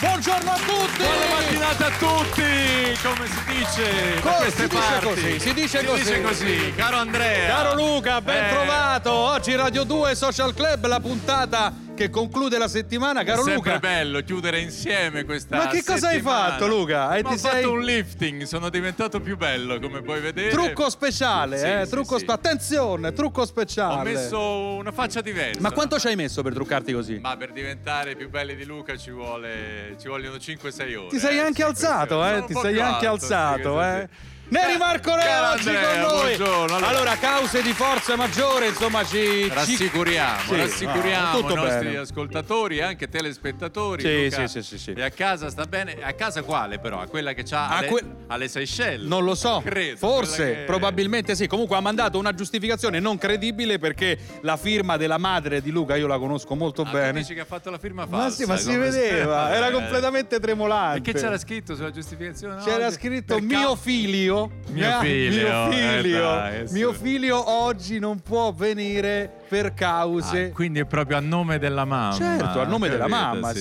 Buongiorno a tutti! Buona mattinata a tutti! Come si dice da queste parti? Così, si dice così. Caro Andrea! Caro Luca, ben trovato! Oggi Radio 2 Social Club, la puntata che conclude la settimana, caro Luca. È sempre bello chiudere insieme questa settimana. Ma che cosa hai fatto, Luca? Ho fatto un lifting, sono diventato più bello, come puoi vedere. Trucco speciale, sì. Attenzione, trucco speciale. Ho messo una faccia diversa. Ma quanto ci hai messo per truccarti così? Ma per diventare più belli di Luca ci vogliono 5-6 ore. Ti sei anche alzato, Sì. Neri Marcorè oggi con noi. Allora, cause di forza maggiore, insomma, ci rassicuriamo i nostri ascoltatori e anche telespettatori. Sì. E a casa sta bene? A casa quale però? A quella che c'ha alle Seychelles? Non lo so. Credo, probabilmente sì. Comunque ha mandato una giustificazione non credibile perché la firma della madre di Luca io la conosco molto bene. Dice che ha fatto la firma falsa. Ma sì, ma si vedeva, era completamente tremolante. Perché c'era scritto sulla giustificazione? C'era scritto mio figlio oggi non può venire per cause. Quindi è proprio a nome della mamma. Certo, a nome della mamma,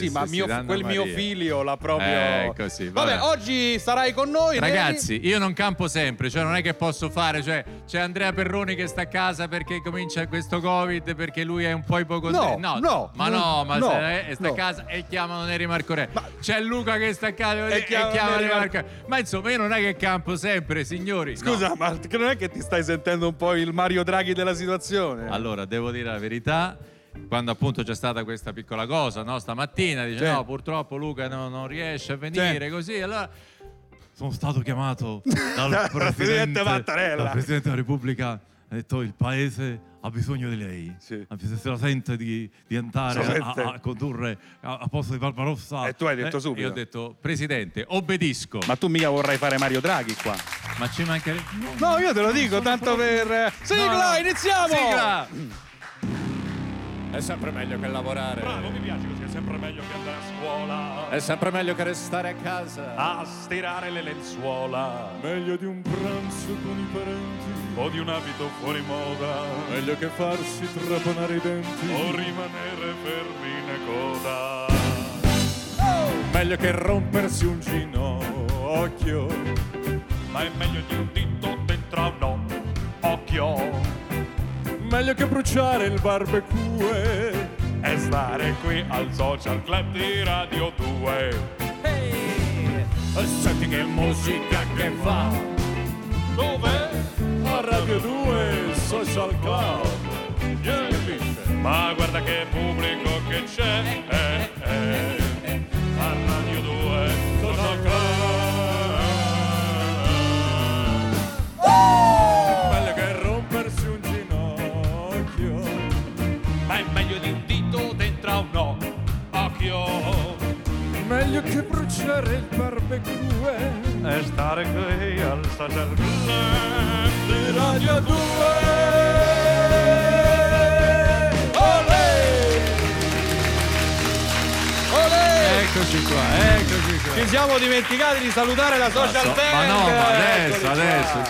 Vabbè, oggi sarai con noi. Ragazzi, Io non campo sempre, cioè non è che posso fare, cioè c'è Andrea Perroni che sta a casa perché comincia questo Covid, perché lui è un po' ipocontente. No, sta a casa e chiamano Neri Marcorè. C'è Luca che sta a casa e chiamano Neri Marcorè. Ma insomma, io non è che campo sempre, signori. Scusa, ma non è che ti stai sentendo un po' il Mario Draghi della situazione? Allora, devo dire la verità, quando appunto c'è stata questa piccola cosa, no? Stamattina dice no, purtroppo Luca non riesce a venire, così, allora sono stato chiamato dal presidente Mattarella, dal presidente della Repubblica, ha detto il paese ha bisogno di lei, se la sente di andare a condurre a posto di Barbarossa. E tu hai detto subito. Io ho detto, presidente, obbedisco. Ma tu mica vorrai fare Mario Draghi qua. Ma ci mancherebbe. No, io te lo dico, tanto per... Sigla, iniziamo! Sigla! È sempre meglio che lavorare. Bravo, mi piace così, è sempre meglio che andare a scuola. È sempre meglio che restare a casa a stirare le lenzuola. Meglio di un pranzo con i parenti o di un abito fuori moda. Meglio che farsi trapanare i denti o rimanere fermi in coda. Oh! Meglio che rompersi un ginocchio, ma è meglio di un dito dentro un occhio. Meglio che bruciare il barbecue e stare qui al Social Club di Radio 2. Hey! E senti che musica che fa. Dove? A Radio 2 Social Club, ma guarda che pubblico che c'è, a Radio 2 Social Club. Meglio che rompersi un ginocchio, ma è meglio di un dito dentro un occhio. Meglio che bruciare il barbecue e stare qui al Social Club di Radio 2. Olè! Eccoci qua. Ci siamo dimenticati di salutare la Social Band. Ma adesso.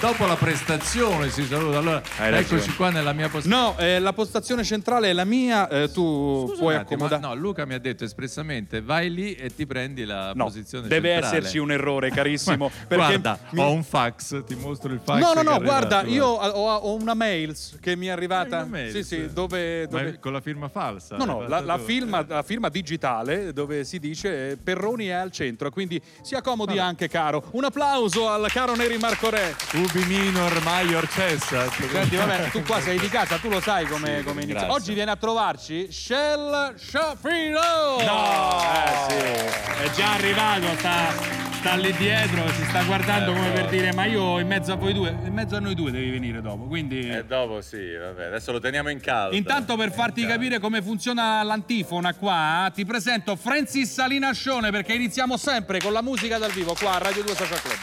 Dopo la prestazione si saluta. Allora, eccoci qua nella mia postazione. La postazione centrale è la mia. Scusa, puoi accomodare. No, Luca mi ha detto espressamente: vai lì e ti prendi la posizione centrale. Deve esserci un errore, carissimo. Guarda, ho un fax. Ti mostro il fax. No, guarda, io ho una mail che mi è arrivata. Sì. Dove... Con la firma falsa. La firma digitale, dove si dice Perroni è al centro, quindi si accomodi anche, caro. Un applauso al caro Neri Marcorè. Ubi minor maior cessa. Senti, vabbè, tu qua sei di casa, tu lo sai come inizia. Oggi viene a trovarci Shel Shapiro. È già arrivato, sta lì dietro, si sta guardando come per dire ma io in mezzo a voi due, in mezzo a noi due devi venire dopo, quindi... dopo sì, vabbè, adesso lo teniamo in caldo. Intanto per farti capire come funziona l'antifona qua, ti presento Francis Salinascione perché iniziamo sempre con la musica dal vivo qua a Radio 2 Social Club.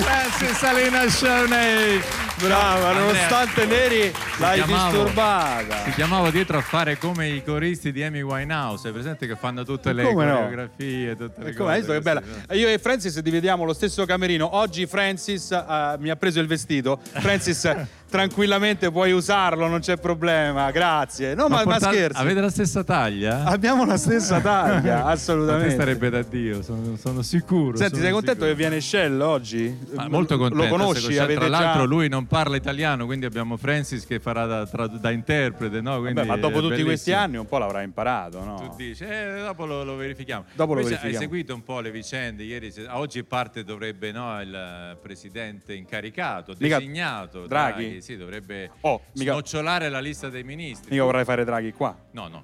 Francis Salinascione. Brava, Andrea, nonostante Neri l'hai disturbata. Si chiamava dietro a fare come i coristi di Amy Winehouse, è presente che fanno tutte le coreografie, no? Tutte le cose. Visto che bella. Io e Francis dividiamo lo stesso camerino. Oggi Francis mi ha preso il vestito. Francis, tranquillamente puoi usarlo, non c'è problema. Grazie. No, ma scherzo. Avete la stessa taglia? Abbiamo la stessa taglia, assolutamente. Ma sarebbe da Dio, sono sicuro. Senti, sei contento che viene Shell oggi? Ah, molto contento. Lo conosci? Avete tra l'altro già... lui non parla italiano, quindi abbiamo Francis che farà da interprete, no? Quindi, vabbè, ma dopo tutti questi anni un po' l'avrà imparato, no? Tu dici, dopo lo verifichiamo. Dopo invece lo verifichiamo. Hai seguito un po' le vicende ieri, oggi parte dovrebbe, no, il presidente incaricato, designato Draghi, sì, dovrebbe snocciolare la lista dei ministri. Mica vorrei fare Draghi qua. No,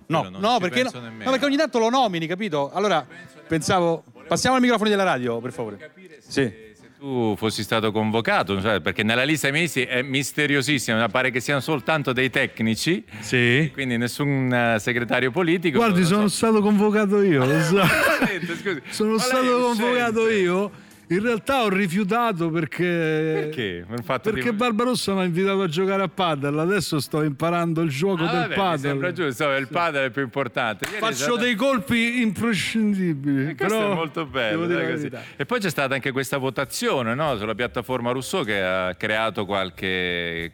perché no, perché ogni tanto lo nomini, capito? Allora pensavo, passiamo al microfono della radio, per favore. Capire se sì. Tu fossi stato convocato, non so, perché nella lista dei ministri è misteriosissima, pare che siano soltanto dei tecnici, sì, quindi nessun segretario politico. Guardi, sono stato convocato io, lo so. Scusi, sono stato convocato io. In realtà ho rifiutato perché Barbarossa mi ha invitato a giocare a padel. Adesso sto imparando il gioco del padel. Sembra giusto, il padel è più importante. Ieri dei colpi imprescindibili. Però è molto bello. E poi c'è stata anche questa votazione, no, sulla piattaforma Rousseau, che ha creato qualche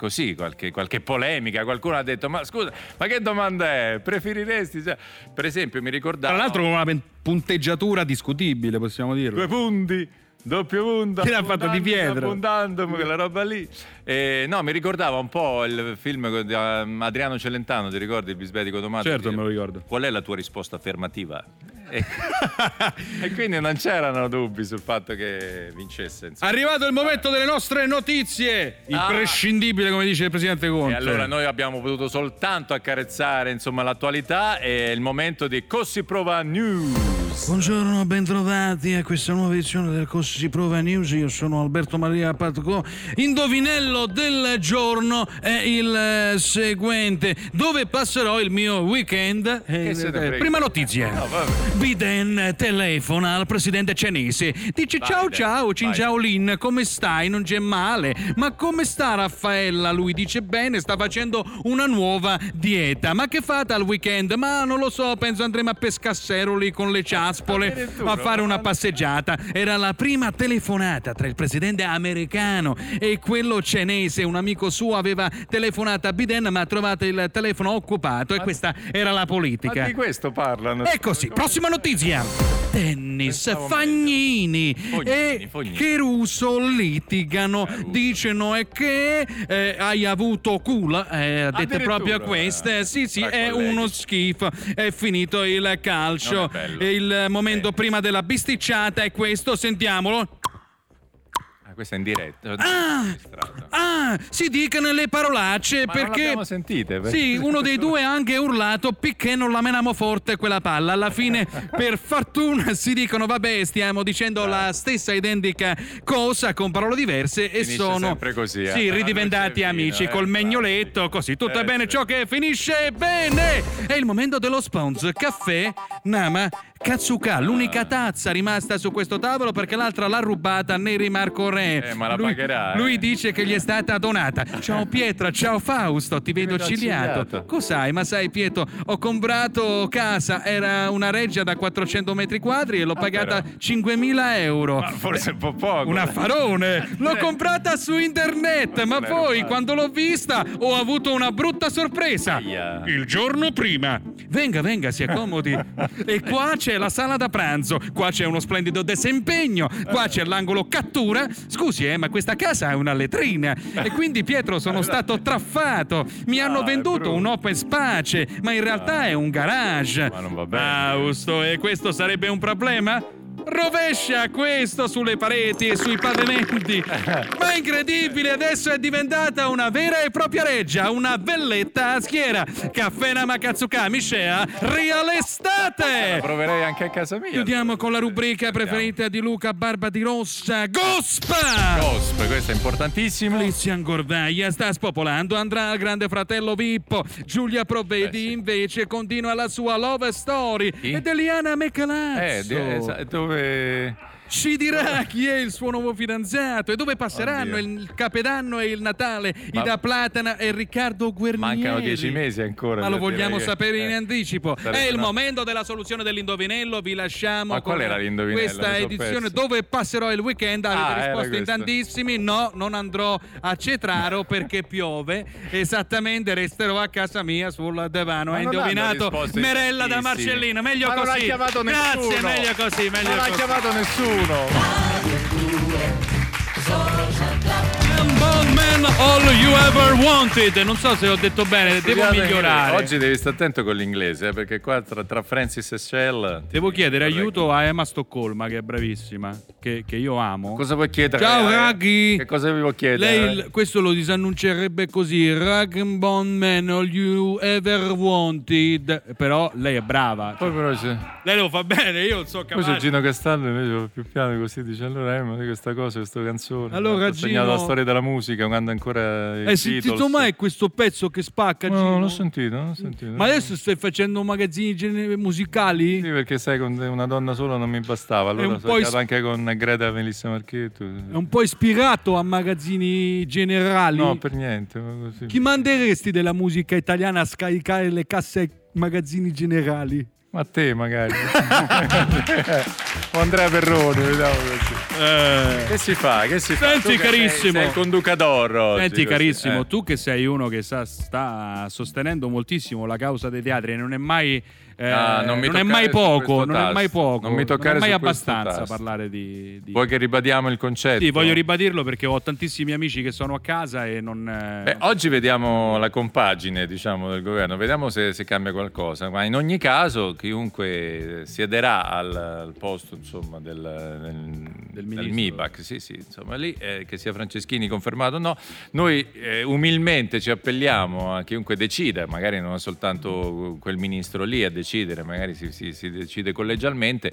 polemica. Qualcuno ha detto: ma scusa, ma che domanda è? Preferiresti? Cioè, per esempio, mi ricordavo. Tra l'altro, con una punteggiatura discutibile, possiamo dirlo. 2 punti. Doppio punto, chi l'ha fatto di pietra? Quella roba lì. No, mi ricordava un po' il film di Adriano Celentano, ti ricordi il bisbetico tomato? Certo, me lo ricordo. Qual è la tua risposta affermativa? E quindi non c'erano dubbi sul fatto che vincesse. Insomma. Arrivato il momento delle nostre notizie, imprescindibile, come dice il presidente Conte. E allora noi abbiamo potuto soltanto accarezzare, insomma, l'attualità, e il momento di Cossi Prova News. Buongiorno, bentrovati a questa nuova edizione del Cossi Prova News. Io sono Alberto Maria Patco. Indovinello del giorno è il seguente: dove passerò il mio weekend? Prima notizia. Biden telefona al presidente cinese. Dice: ciao ciao, Cinjaolin, come stai? Non c'è male. Ma come sta Raffaella? Lui dice: bene, sta facendo una nuova dieta. Ma che fate al weekend? Ma non lo so, penso andremo a Pescasseroli con le ciance a fare una passeggiata. Era la prima telefonata tra il presidente americano e quello cinese. Un amico suo aveva telefonato a Biden, ma ha trovato il telefono occupato, e questa era la politica. Ma di questo parlano. E così, prossima notizia. Tennis, Fognini e Caruso litigano. Dicono che hai avuto culo, ha detto proprio queste. Sì, è uno schifo. È finito il calcio. Il momento prima della bisticciata è questo, sentiamolo. Questo è in diretta. Si dicono le parolacce. Ma perché non l'abbiamo sentite, perché... Sì, uno dei due ha anche urlato perché non la menamo forte quella palla. Alla fine, per fortuna, si dicono vabbè, stiamo dicendo la stessa identica cosa con parole diverse, e finisce sono così, sì, ridiventati amici col megnoletto, così tutto è bene ciò che finisce bene. È il momento dello sponge caffè Nama Katsuka, l'unica tazza rimasta su questo tavolo perché l'altra l'ha rubata Neri Marcorè. Ma la pagherà. Lui dice che gli è stata donata. Ciao Pietra, ciao Fausto, ti vedo cigliato. Cos'hai? Ma sai Pietro, ho comprato casa, era una reggia da 400 metri quadri e l'ho pagata 5.000 euro. Ma forse un po' poco. Un affarone. L'ho comprata su internet, ma poi quando l'ho vista ho avuto una brutta sorpresa. Il giorno prima. Venga, si accomodi. E qua c'è la sala da pranzo, qua c'è uno splendido disimpegno, qua c'è l'angolo cattura. Scusi, ma questa casa è una vetrina. E quindi Pietro sono stato traffato. Mi hanno venduto un open space, ma in realtà è un garage. Ma non va bene. Fausto, e questo sarebbe un problema? Rovescia questo sulle pareti e sui pavimenti. Ma è incredibile, adesso è diventata una vera e propria reggia, una velletta a schiera. Caffè Nama Katsuka Micea rialestate. La proverei anche a casa mia. Chiudiamo con la rubrica preferita di Luca Barbarossa, Gospa, questo è importantissimo. Licia Gorgaglia sta spopolando, andrà al Grande Fratello Vippo. Giulia Provvedi invece continua la sua love story. Ed Eliana Mecalazzo dove ci dirà chi è il suo nuovo fidanzato e dove passeranno il Capodanno e il Natale Ida Platana e Riccardo Guernieri. Mancano 10 mesi ancora. Ma lo vogliamo sapere in anticipo. È il momento della soluzione dell'indovinello. Vi lasciamo con questa edizione dove passerò il weekend. Avete risposto in tantissimi. No, non andrò a Cetraro perché piove. Esattamente, resterò a casa mia sul divano. Hai indovinato Merella da Marcellina. Meglio ma così. Grazie, meglio così. Meglio non così. L'ha chiamato nessuno. Man, all you ever wanted. Non so se ho detto bene, devo migliorare. Oggi devi stare attento con l'inglese, perché qua tra Francis e Shell. Devo chiedere aiuto a Emma Stoccolma, che è bravissima, che io amo. Cosa vuoi chiedere? Ciao Raghi. Che cosa volevo chiedere? Lei questo lo disannuncerebbe così: Raghi Bond Man, all you ever wanted. Però lei è brava. Poi però lei lo fa bene, io non so capace. Poi c'è Gino Castaldo invece più piano così dice: allora Emma, questa cosa, questa canzone. Allora Gino, segnato la storia della musica. Quando ancora hai sentito mai questo pezzo che spacca? No, non l'ho sentito, Ma adesso stai facendo magazzini musicali? Sì, perché sai, con una donna sola non mi bastava. Allora ho cercato anche con Greta Melissa Marchetto. È un po' ispirato a magazzini generali? No, per niente. Così. Chi manderesti della musica italiana a scaricare le casse ai magazzini generali? Ma a te magari. O Andrea Perroni, vediamo così. Che si fa? Senti, tu carissimo, sei il conducador oggi. Senti, carissimo, tu che sei uno che sta sostenendo moltissimo la causa dei teatri e non è mai non è mai poco, non mi toccare, non è mai abbastanza parlare di... Vuoi che ribadiamo il concetto? Sì, voglio ribadirlo perché ho tantissimi amici che sono a casa e non... oggi vediamo la compagine, diciamo, del governo, vediamo se cambia qualcosa, ma in ogni caso chiunque siederà al posto, insomma, del ministro. Del MIBAC, sì, insomma, lì, che sia Franceschini confermato o no, noi umilmente ci appelliamo a chiunque decida, magari non è soltanto quel ministro lì a decidere, magari si decide collegialmente.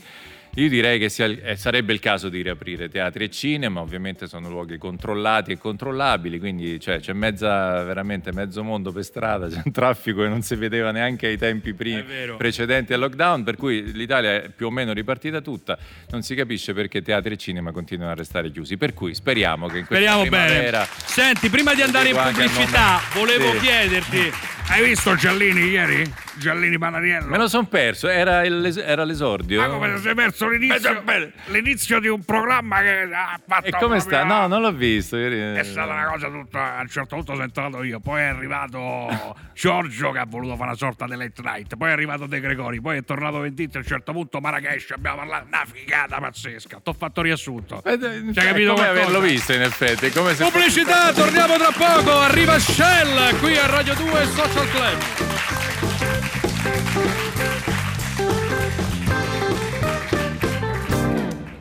Io direi che sarebbe il caso di riaprire teatri e cinema. Ovviamente sono luoghi controllati e controllabili, quindi c'è veramente mezzo mondo per strada, c'è un traffico che non si vedeva neanche ai tempi precedenti al lockdown, per cui l'Italia è più o meno ripartita tutta. Non si capisce perché teatri e cinema continuano a restare chiusi, per cui speriamo che in questa primavera bene. Senti, prima di andare in pubblicità volevo chiederti: hai visto Giallini ieri? Giallini Panariello? Me lo son perso, era l'esordio. Ma come sei perso l'inizio di un programma che ha fatto... E come sta? No, non l'ho visto. È stata una cosa tutta... A un certo punto sono entrato io, poi è arrivato Giorgio che ha voluto fare una sorta di late night, poi è arrivato De Gregori, poi è tornato Venditti, a un certo punto Marrakesh, abbiamo parlato una figata pazzesca. T'ho fatto riassunto. C'hai capito come averlo visto in effetti? Come se... Pubblicità, torniamo tra poco, arriva Shell qui a Radio 2 Social Club.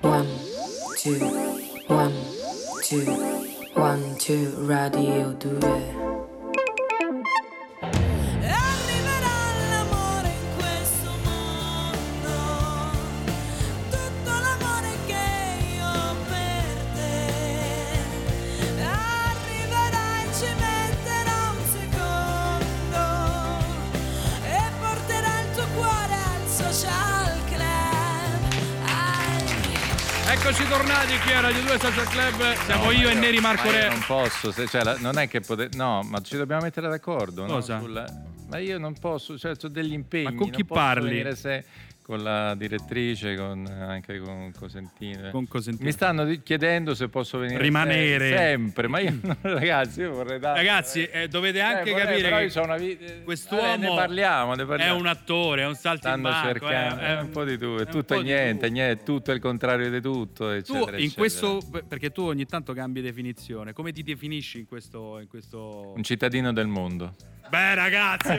One, two, one, two, one, two, Radio 2. Eccoci tornati qui a Radio 2 Social Club, siamo io e Neri Marcorè. Non posso, non è che no, ma ci dobbiamo mettere d'accordo. Cosa? No? Ma io non posso, ho degli impegni. Ma con chi parli? Con la direttrice, anche con Cosentino. Mi stanno chiedendo se posso venire sempre, ma io ragazzi, io vorrei dare... Ragazzi, dovete anche capire che quest'uomo ne parliamo. È un attore, è un saltimbanco. Stanno cercando un po' di tutto, è tutto e niente, tutto è il contrario di tutto, eccetera. Tu in questo, perché tu ogni tanto cambi definizione, come ti definisci in questo... Un cittadino del mondo. Beh ragazzi,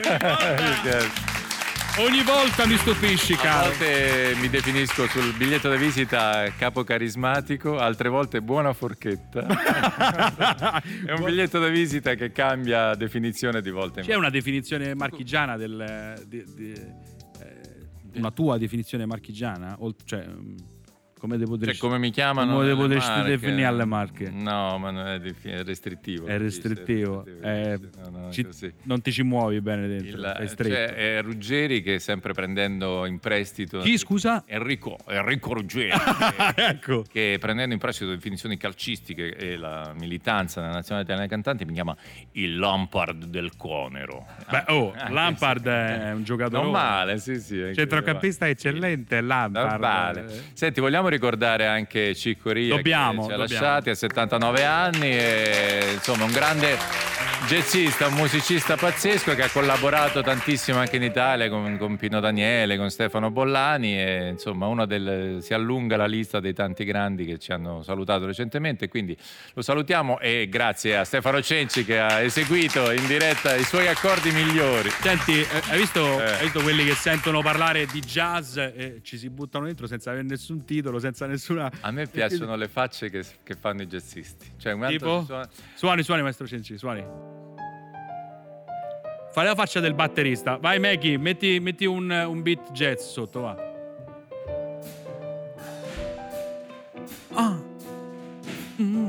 ogni volta mi stupisci, caro. A volte mi definisco sul biglietto da visita capo carismatico, altre volte buona forchetta. È un biglietto da visita che cambia definizione di volta in volta. C'è una definizione marchigiana una tua definizione marchigiana? come devo dire, cioè, come mi chiamano, come devo definire alle Marche? No, ma non è, è restrittivo. È restrittivo. Non ti ci muovi bene dentro. È stretto. Cioè, è Ruggeri che è sempre prendendo in prestito. Chi scusa? Enrico Ruggeri. Che, ecco. Che prendendo in prestito definizioni calcistiche e la militanza nella nazionale italiana dei cantanti mi chiama il Lampard del Conero. Beh, Lampard è un giocatore. Non male, sì. Centrocampista eccellente, Lampard. Vale. Senti, vogliamo ricordare anche Cicoria che ci ha lasciati a 79 anni e, insomma, un grande jazzista, un musicista pazzesco che ha collaborato tantissimo anche in Italia con Pino Daniele, con Stefano Bollani e, insomma, si allunga la lista dei tanti grandi che ci hanno salutato recentemente, quindi lo salutiamo e grazie a Stefano Cenci che ha eseguito in diretta i suoi accordi migliori. Senti, hai visto quelli che sentono parlare di jazz e ci si buttano dentro senza avere nessun titolo, senza nessuna... A me piacciono le facce che fanno i jazzisti. Cioè, tipo? Suoni, maestro Cenci, suoni. Fai la faccia del batterista. Vai, Maggie, metti un beat jazz sotto, va.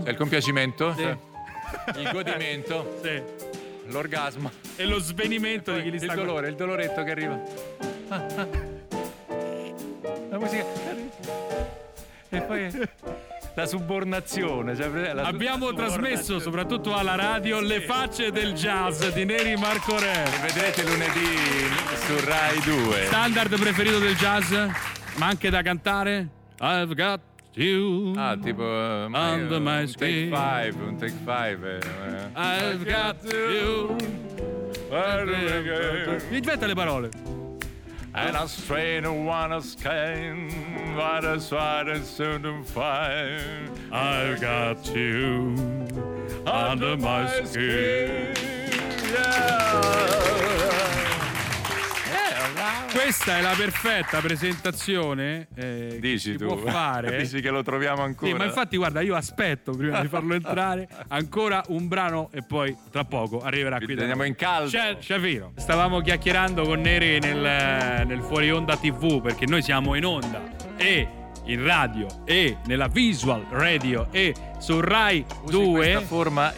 C'è il compiacimento, sì. Il godimento, sì. L'orgasmo. E lo svenimento e di chi li sta... Il doloretto che arriva. La musica... E poi la subornazione. Cioè abbiamo trasmesso, soprattutto alla radio, sì, le facce del jazz di Neri Marcorè. Le vedrete lunedì su Rai 2. Standard preferito del jazz, ma anche da cantare. I've got you. Tipo under my skin. Un take five. I've got you. Mi diventa le parole. And I strain and wanna scan, but I tried and soon to find I've got you under my skin. Yeah. Questa è la perfetta presentazione dici che si tu. Può fare. Dici che lo troviamo ancora. Sì, ma infatti guarda, io aspetto prima di farlo entrare ancora un brano e poi tra poco arriverà qui. Andiamo in caldo. Shapiro. Stavamo chiacchierando con Neri nel fuori onda TV, perché noi siamo in onda e in radio e nella visual radio e su Rai 2 forma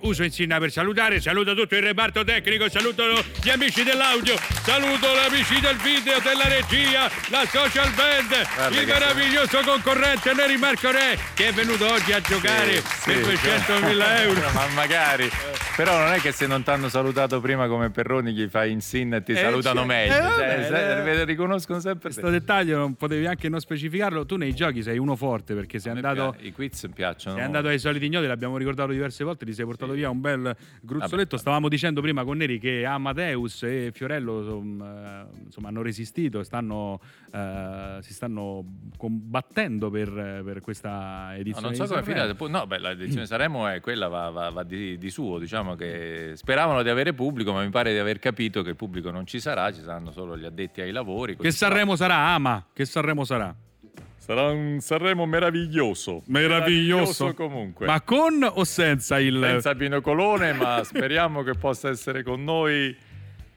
uso insinna per salutare, saluto tutto il reparto tecnico, saluto gli amici dell'audio, saluto gli amici del video, della regia, la social band, il meraviglioso concorrente Neri Marcorè che è venuto oggi a giocare per 200.000 euro. Ma magari però non è che se non ti hanno salutato prima come Perroni gli fai insinna e ti salutano meglio, riconoscono sempre questo dettaglio, non potevi anche non specificarlo. Tu nei giochi sei uno forte, perché sei andato i quiz mi piacciono, sei andato ai soliti ignoti, l'abbiamo ricordato diverse volte, ti sei portato via un bel gruzzoletto. Stavamo dicendo prima con Neri che Amadeus e Fiorello insomma hanno resistito, si stanno combattendo per questa edizione. Non so come finirà. La edizione Sanremo è quella, va di suo, diciamo che speravano di avere pubblico, ma mi pare di aver capito che il pubblico non ci sarà, ci saranno solo gli addetti ai lavori. Che Sanremo sarà? Che Sanremo sarà? Sarà un Sanremo meraviglioso comunque. Ma con o senza il... Senza Pino Colone, ma speriamo che possa essere con noi...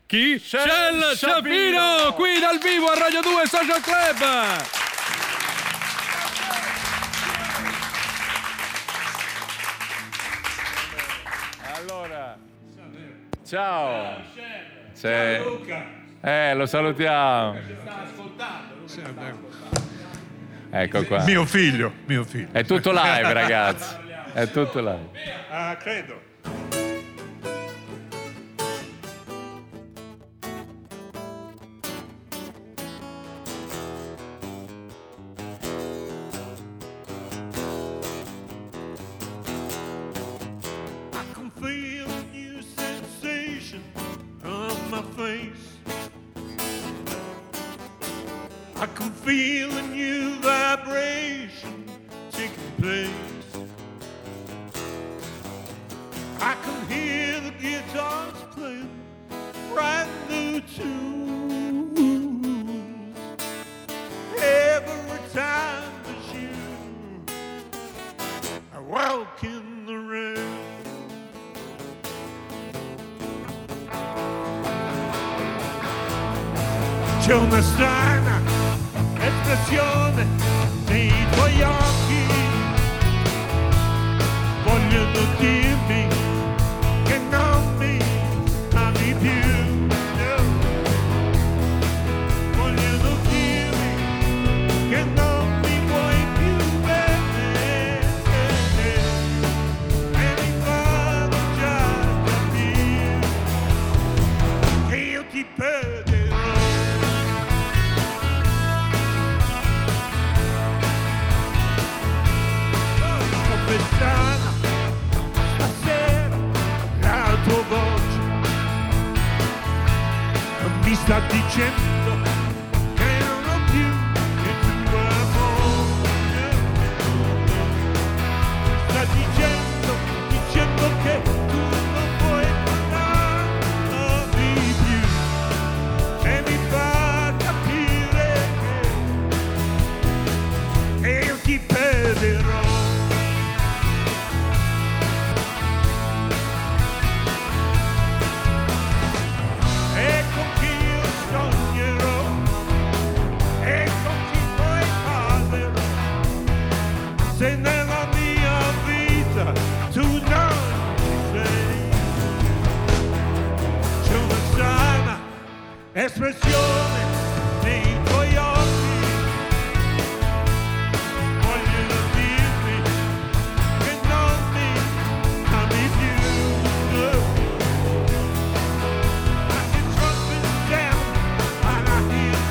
Chi? Shel Shapiro, qui dal vivo a Radio 2 Social Club! Allora... Ciao! Ciao Luca! Lo salutiamo! Ci sta ascoltando, Luca ci sta ascoltando. Ecco qua. Mio figlio. È tutto live, ragazzi. È tutto live. Credo. I can feel the new sensation on my face. I can feel the new vibration taking place. I can hear the guitars playing brand new tunes every time it's you. I walk in the room. Till the sign. passione nei tuoi occhi, vogliono dirmi che non mi ami più, no. Vogliono dirmi che non mi vuoi più bene, e mi fanno già capire che io ti perdo. Stasera la tua voce mi sta dicendo che non ho più il tuo amore, mi sta dicendo che tu non puoi darmi più, e mi fa capire che io ti perderò. Se nella mia vita tu non ci sei, c'è una strana espressione nei tuoi occhi, vogliono dirmi che non mi ami più, ma che ciò pensiamo alla vita.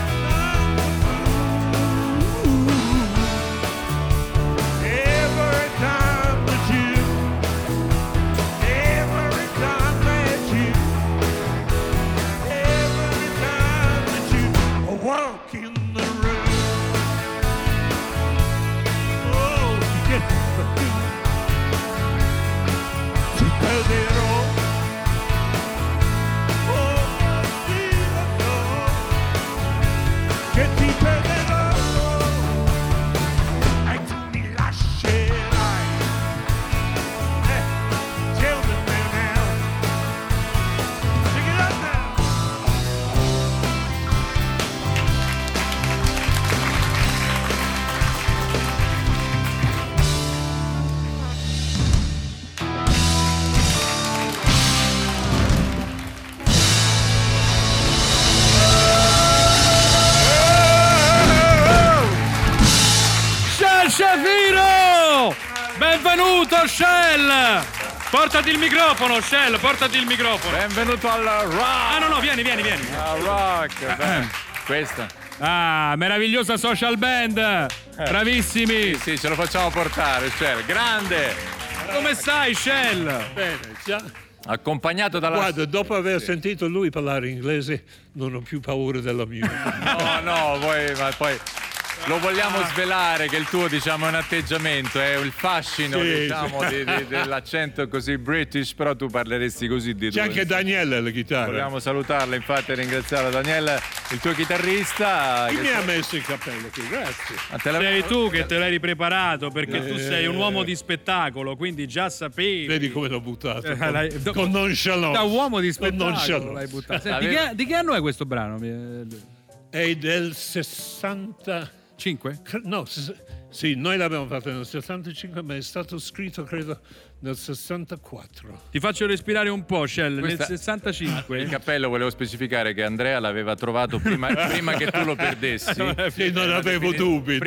Shel! Portati il microfono, Shel, portati il microfono. Benvenuto al Rock. Ah, no, vieni. Al Rock. Beh, questa. Ah, meravigliosa social band. Bravissimi. Sì, ce lo facciamo portare, Shel. Grande. Come stai, Shel? Bene, ciao. Accompagnato dalla... Guarda, dopo aver sentito lui parlare inglese, non ho più paura della mia. No, voi, ma poi... Lo vogliamo svelare che il tuo, diciamo, è un atteggiamento, è il fascino, sì, diciamo, sì. Dell'accento così british, però tu parleresti così di... C'è anche Daniele alla chitarra. Vogliamo salutarla, infatti, e ringraziarla. Daniele, il tuo chitarrista... Chi mi ha messo il cappello qui? Grazie. Sei tu che te l'hai ripreparato, perché tu sei un uomo di spettacolo, quindi già sapevi... Vedi come l'ho buttato, con nonchalance. Da uomo di spettacolo l'hai buttato. Senti, di che anno è questo brano? È del 60... 5? No, sì, noi l'abbiamo fatto nel 65, ma è stato scritto credo nel 64. Ti faccio respirare un po', Shel. Questa... Nel 65. Il cappello, volevo specificare che Andrea l'aveva trovato prima che tu lo perdessi. Sì, non avevo dubbi.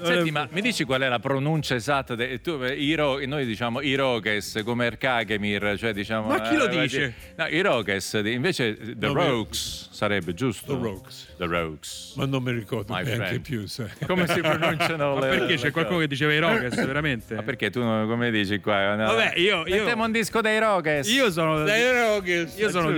Senti, ma mi dici qual è la pronuncia esatta? Noi diciamo i Rokes, come Erkagemir, cioè diciamo... Ma chi lo dice? No, i Rokes, invece The Rokes sarebbe, giusto? The Rokes. Ma non mi ricordo neanche più, sai. Come si pronunciano le... Ma perché c'è qualcuno che diceva i Rokes, veramente? Ma perché tu non... Come dici qua? No. Vabbè, io mettiamo un disco dei Rokes. Io sono di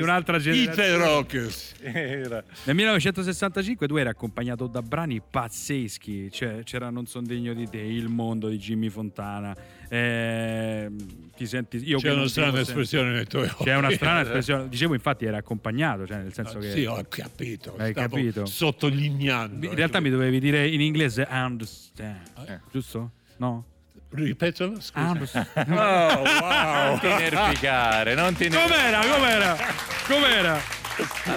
un'altra generazione. I Rokes. Nel 1965 tu eri accompagnato da brani pazzeschi, cioè c'era Non son degno di te, Il mondo di Jimmy Fontana. Ti senti? C'è una strana espressione nei tuoi occhi. C'è una strana espressione. Dicevo, infatti, era accompagnato, cioè nel senso che... Sì, ho capito. Hai capito? Sottolineando. In realtà mi dovevi dire in inglese understand, giusto? No? Ripetelo, scusa. Oh, wow. Non ti nervicare. Com'era?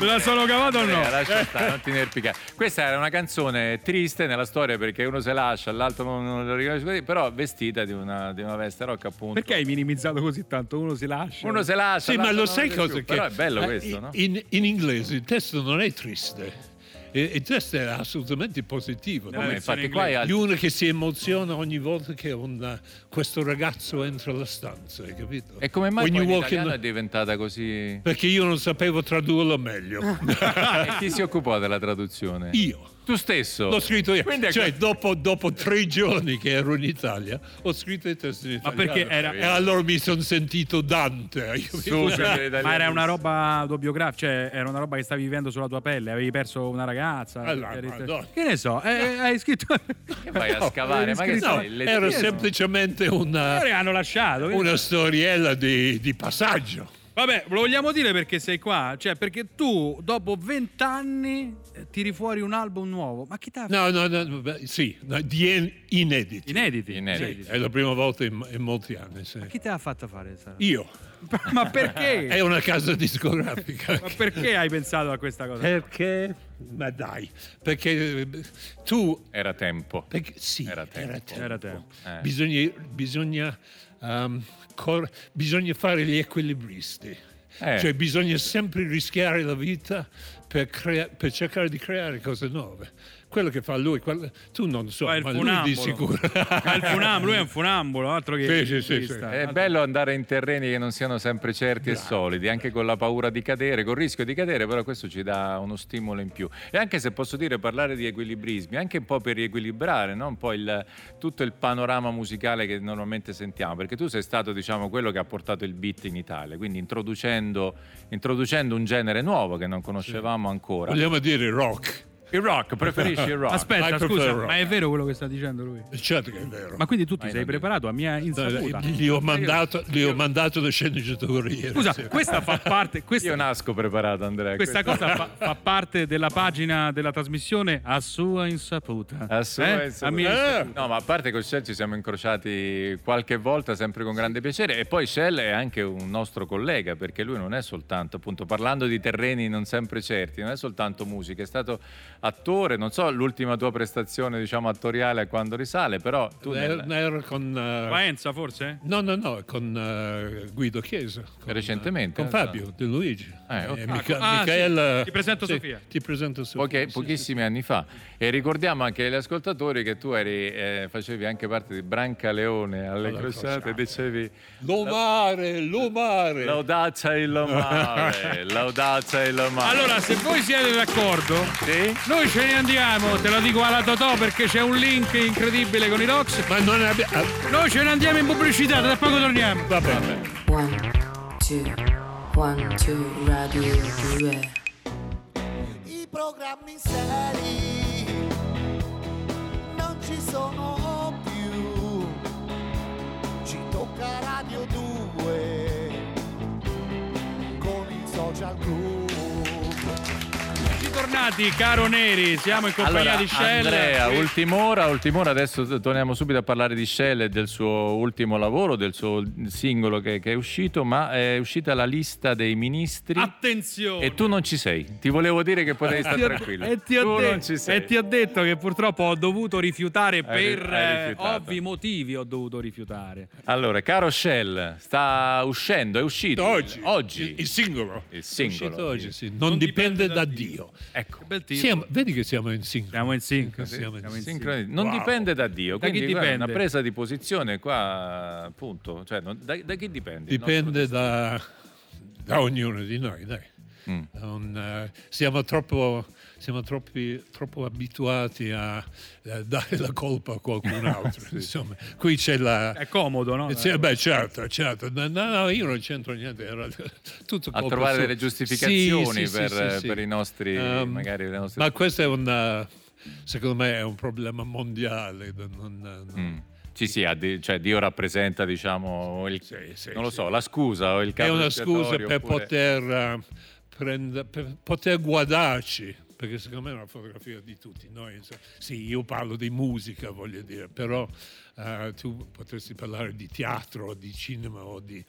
Me la sono cavata o no? Lascia stare, non ti inerpicare. Questa era una canzone triste nella storia, perché uno se lascia, l'altro non lo riconosce, così, però vestita di una veste rock, appunto. Perché hai minimizzato così tanto? Uno se lascia. Sì, ma lo sai cosa che... Però è bello questo, no? In inglese il testo non è triste. Il testo era assolutamente positivo. Infatti qua è uno che si emoziona ogni volta che questo ragazzo entra alla stanza, hai capito? E come mai l'italiano è diventata così? Perché io non sapevo tradurlo meglio. E chi si occupò della traduzione? Io. Tu stesso? L'ho scritto io. Cioè, dopo 3 giorni che ero in Italia, ho scritto il testo in italiano. Ma perché era... E allora mi sono sentito Dante. Ma era una roba autobiografica, cioè era una roba che stavi vivendo sulla tua pelle, avevi perso una ragazza. Allora, che ne so, hai scritto... Che vai a scavare? Ma che sei? Era semplicemente una storiella di passaggio. Vabbè, lo vogliamo dire perché sei qua? Cioè, perché tu dopo 20 anni tiri fuori un album nuovo. Ma chi t'ha... No, sì, inediti. Inediti. Sì, è la prima volta in molti anni, sì. Ma chi te l'ha fatta fare? Sara? Io. Ma perché? È una casa discografica. Ma perché hai pensato a questa cosa? Perché? Ma dai, perché tu... Era tempo. Perché, sì, era tempo. Bisogna fare gli equilibristi, cioè bisogna sempre rischiare la vita per cercare di creare cose nuove. Quello che fa lui, tu non so, ma lui di sicuro. Lui è un funambolo, altro che... Sì. È bello andare in terreni che non siano sempre certi e solidi, anche con la paura di cadere, col rischio di cadere, però questo ci dà uno stimolo in più. E anche, se posso dire, parlare di equilibrismi, anche un po' per riequilibrare, no? Un po' tutto il panorama musicale che normalmente sentiamo, perché tu sei stato, diciamo, quello che ha portato il beat in Italia, quindi introducendo un genere nuovo che non conoscevamo ancora. Vogliamo dire rock. Il rock, preferisci il rock? Aspetta, scusa, ma è vero quello che sta dicendo lui? Certo che è vero. Ma quindi tu ti sei preparato a mia insaputa? Gli ho mandato le sceneggiatorie. Scusa, questa fa parte... Io nasco preparato, Andrea. Questa cosa fa parte della pagina della trasmissione a sua insaputa. A mia insaputa. No, ma a parte con Shel ci siamo incrociati qualche volta, sempre con grande piacere. E poi Shel è anche un nostro collega, perché lui non è soltanto, appunto, parlando di terreni non sempre certi, non è soltanto musica, è stato... attore, non so l'ultima tua prestazione, diciamo, attoriale a quando risale, però tu ero con Faenza, forse? No, con Guido Chiesa, recentemente con Fabio De Luigi, Michele, sì. Ti presento Sofia. Okay, sì, pochissimi anni fa. E ricordiamo anche agli ascoltatori che tu eri facevi anche parte di Brancaleone alle crociate, dicevi lo mare, laudace il mare. Allora, se voi siete d'accordo, sì? Noi ce ne andiamo, te lo dico alla Totò, perché c'è un link incredibile con i Rokes. Ma non abbiamo... Noi ce ne andiamo in pubblicità, tra poco torniamo. Va bene. 1, 2, 1, 2, Radio 2. I programmi seri non ci sono più. Ci tocca Radio 2 con il Social Club. Bentornati, caro Neri, siamo in compagnia di Shel. Andrea, sì. ultim'ora, adesso torniamo subito a parlare di Shel e del suo ultimo lavoro, del suo singolo che è uscito, ma è uscita la lista dei ministri. Attenzione! E tu non ci sei, ti volevo dire che potevi stare tranquillo. E ti ho detto che purtroppo ho dovuto rifiutare per ovvi motivi, Allora, caro Shel, è uscito oggi. Il singolo. Oggi, sì. Non dipende da Dio. Ecco, vedi che siamo in sincronia. Non dipende da Dio, quindi da chi dipende? È una presa di posizione qua, appunto, cioè, da chi dipende? Dipende da ognuno di noi, dai. Siamo troppo abituati a dare la colpa a qualcun altro. Sì. Insomma, qui c'è la... È comodo, no? Certo. No, io non c'entro niente. Era tutto a trovare delle giustificazioni per i nostri... magari. Ma questo è secondo me è un problema mondiale. Cioè Dio rappresenta, diciamo, la scusa o il capo. È una scusa per poter guardarci perché secondo me è una fotografia di tutti noi. Sì, io parlo di musica, voglio dire, però tu potresti parlare di teatro, di cinema, o di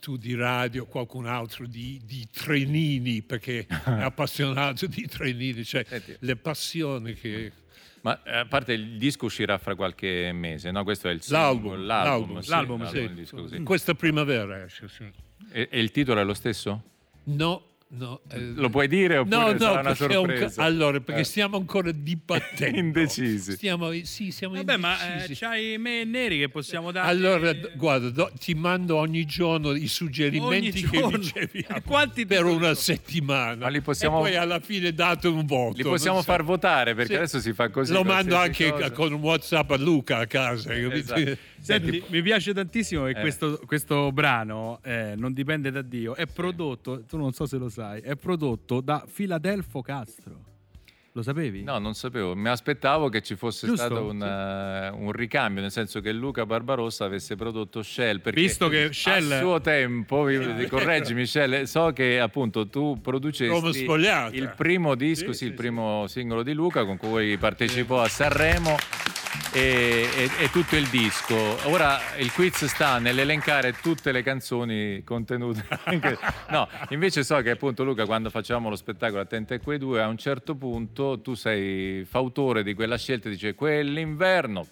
tu di radio, qualcun altro di trenini, perché è appassionato di trenini, cioè le passioni che... Ma a parte il disco uscirà fra qualche mese, no? Questo è il l'album, l'album, disco, così. Questa primavera esce, sì. E il titolo è lo stesso? No. Lo puoi dire oppure sarà una sorpresa? Allora, perché stiamo ancora dibattendo. Indecisi. Siamo vabbè, indecisi. Ma c'hai me e Neri che possiamo dare. Allora, guarda, ti mando ogni giorno i suggerimenti che riceviamo per una settimana. Ma li possiamo... E poi alla fine date un voto. Li possiamo far votare, perché adesso si fa così. Lo mando anche con un WhatsApp a Luca a casa. Esatto. Senti, mi piace tantissimo che questo brano, Non dipende da Dio, è prodotto, tu non so se lo sai, è prodotto da Filadelfo Castro. Lo sapevi? No, non sapevo. Mi aspettavo che ci fosse stato un ricambio, nel senso che Luca Barbarossa avesse prodotto Shel, perché visto che Shel a suo tempo, correggimi Shel, so che appunto tu producesti il primo disco, il primo singolo di Luca con cui partecipò a Sanremo. E tutto il disco. Ora il quiz sta nell'elencare tutte le canzoni contenute anche... No, invece so che appunto Luca, quando facciamo lo spettacolo Attenti a quei due, a un certo punto tu sei fautore di quella scelta, dice quell'inverno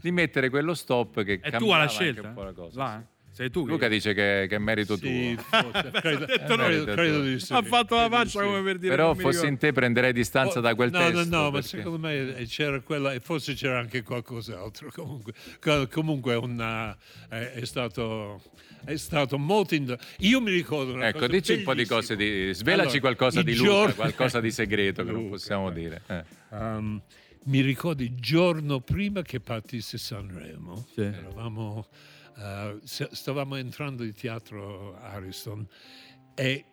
di mettere quello stop che cambiava. E tu alla scelta? Un po' la cosa, là. Sei tu, Luca dice che è merito tuo. Credo di sì. Ha fatto la faccia come per dire. Però fossi in te prenderei distanza da quel testo. No, ma secondo me c'era quella, e forse c'era anche qualcos'altro. Comunque è stato molto. Io mi ricordo una cosa. Ecco, dici bellissima. Un po' di cose svelaci qualcosa di Luca, qualcosa di segreto che non possiamo dire. Mi ricordo il giorno prima che partisse Sanremo. Sì. Eravamo stavamo entrando di teatro Ariston e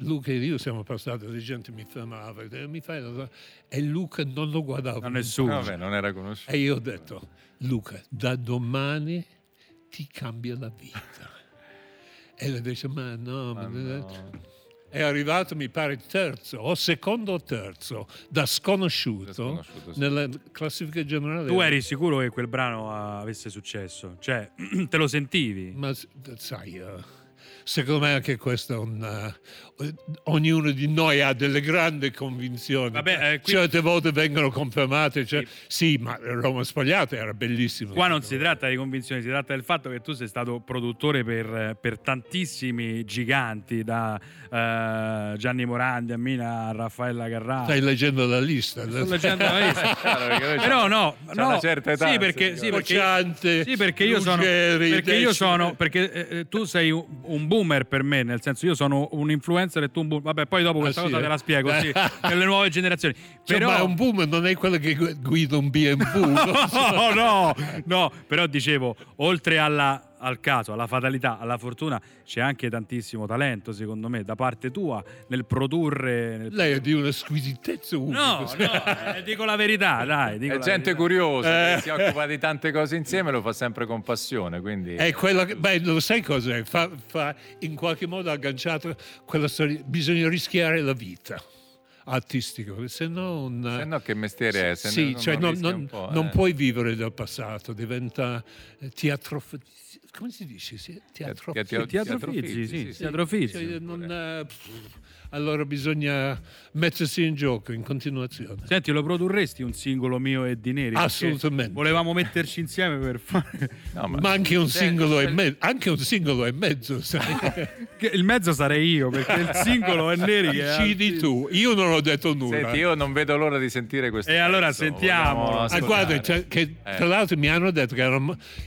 Luca e io siamo passati, la gente mi fermava e Luca non lo guardava, nessuno non era conosciuto, e io ho detto: Luca, da domani ti cambia la vita. E lui dice: ma no. È arrivato, mi pare, terzo o secondo o terzo da sconosciuto sì. Nella classifica generale. Tu eri sicuro che quel brano avesse successo? Cioè, te lo sentivi? Ma sai, secondo me anche questo è ognuno di noi ha delle grandi convinzioni. Vabbè, certe volte vengono confermate, cioè, sì, ma Roma Sbagliata era bellissimo. Qua non si tratta di convinzioni, si tratta del fatto che tu sei stato produttore per tantissimi giganti, da Gianni Morandi a Mina a Raffaella Carrà. Stai leggendo la lista. Sto leggendo la lista. Però no, una certa età. Perché tu sei un boomer per me, nel senso, io sono un influencer e tu un boom. Vabbè, poi dopo questa cosa te la spiego, sì, per le nuove generazioni. Però ma un boom non è quello che guida un BMW. No, però dicevo, oltre al caso, alla fatalità, alla fortuna, c'è anche tantissimo talento, secondo me, da parte tua nel produrre. Lei è di una squisitezza unica. No, dico la verità, dai. È gente curiosa che si occupa di tante cose insieme, lo fa sempre con passione, quindi. È quello che, lo sai cos'è? Fa in qualche modo agganciato quella storia. Bisogna rischiare la vita artistico, se no che mestiere è? Non puoi vivere del passato, diventa teatrofizia. Come si dice? Teatrofizia. Allora bisogna mettersi in gioco in continuazione. Senti, lo produrresti un singolo mio e di Neri? Assolutamente. Volevamo metterci insieme per fare. No, ma anche un singolo e mezzo. Anche un singolo e mezzo. Il mezzo sarei io, perché il singolo è Neri. Decidi tu. Io non ho detto nulla. Senti, io non vedo l'ora di sentire questo. E allora sentiamo. Guarda, tra l'altro mi hanno detto che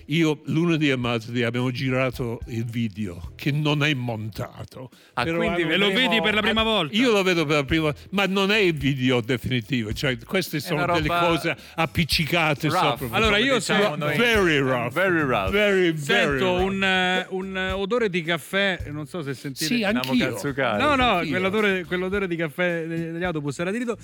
io lunedì e martedì abbiamo girato il video che non è montato. Quindi lo vedi per la prima volta? Io lo vedo per la prima volta, ma non è il video definitivo, cioè queste sono delle cose appiccicate rough sopra. Allora io sento un odore di caffè, non so se sentite. Sì, anch'io. No, quell'odore di caffè degli autobus era diritto.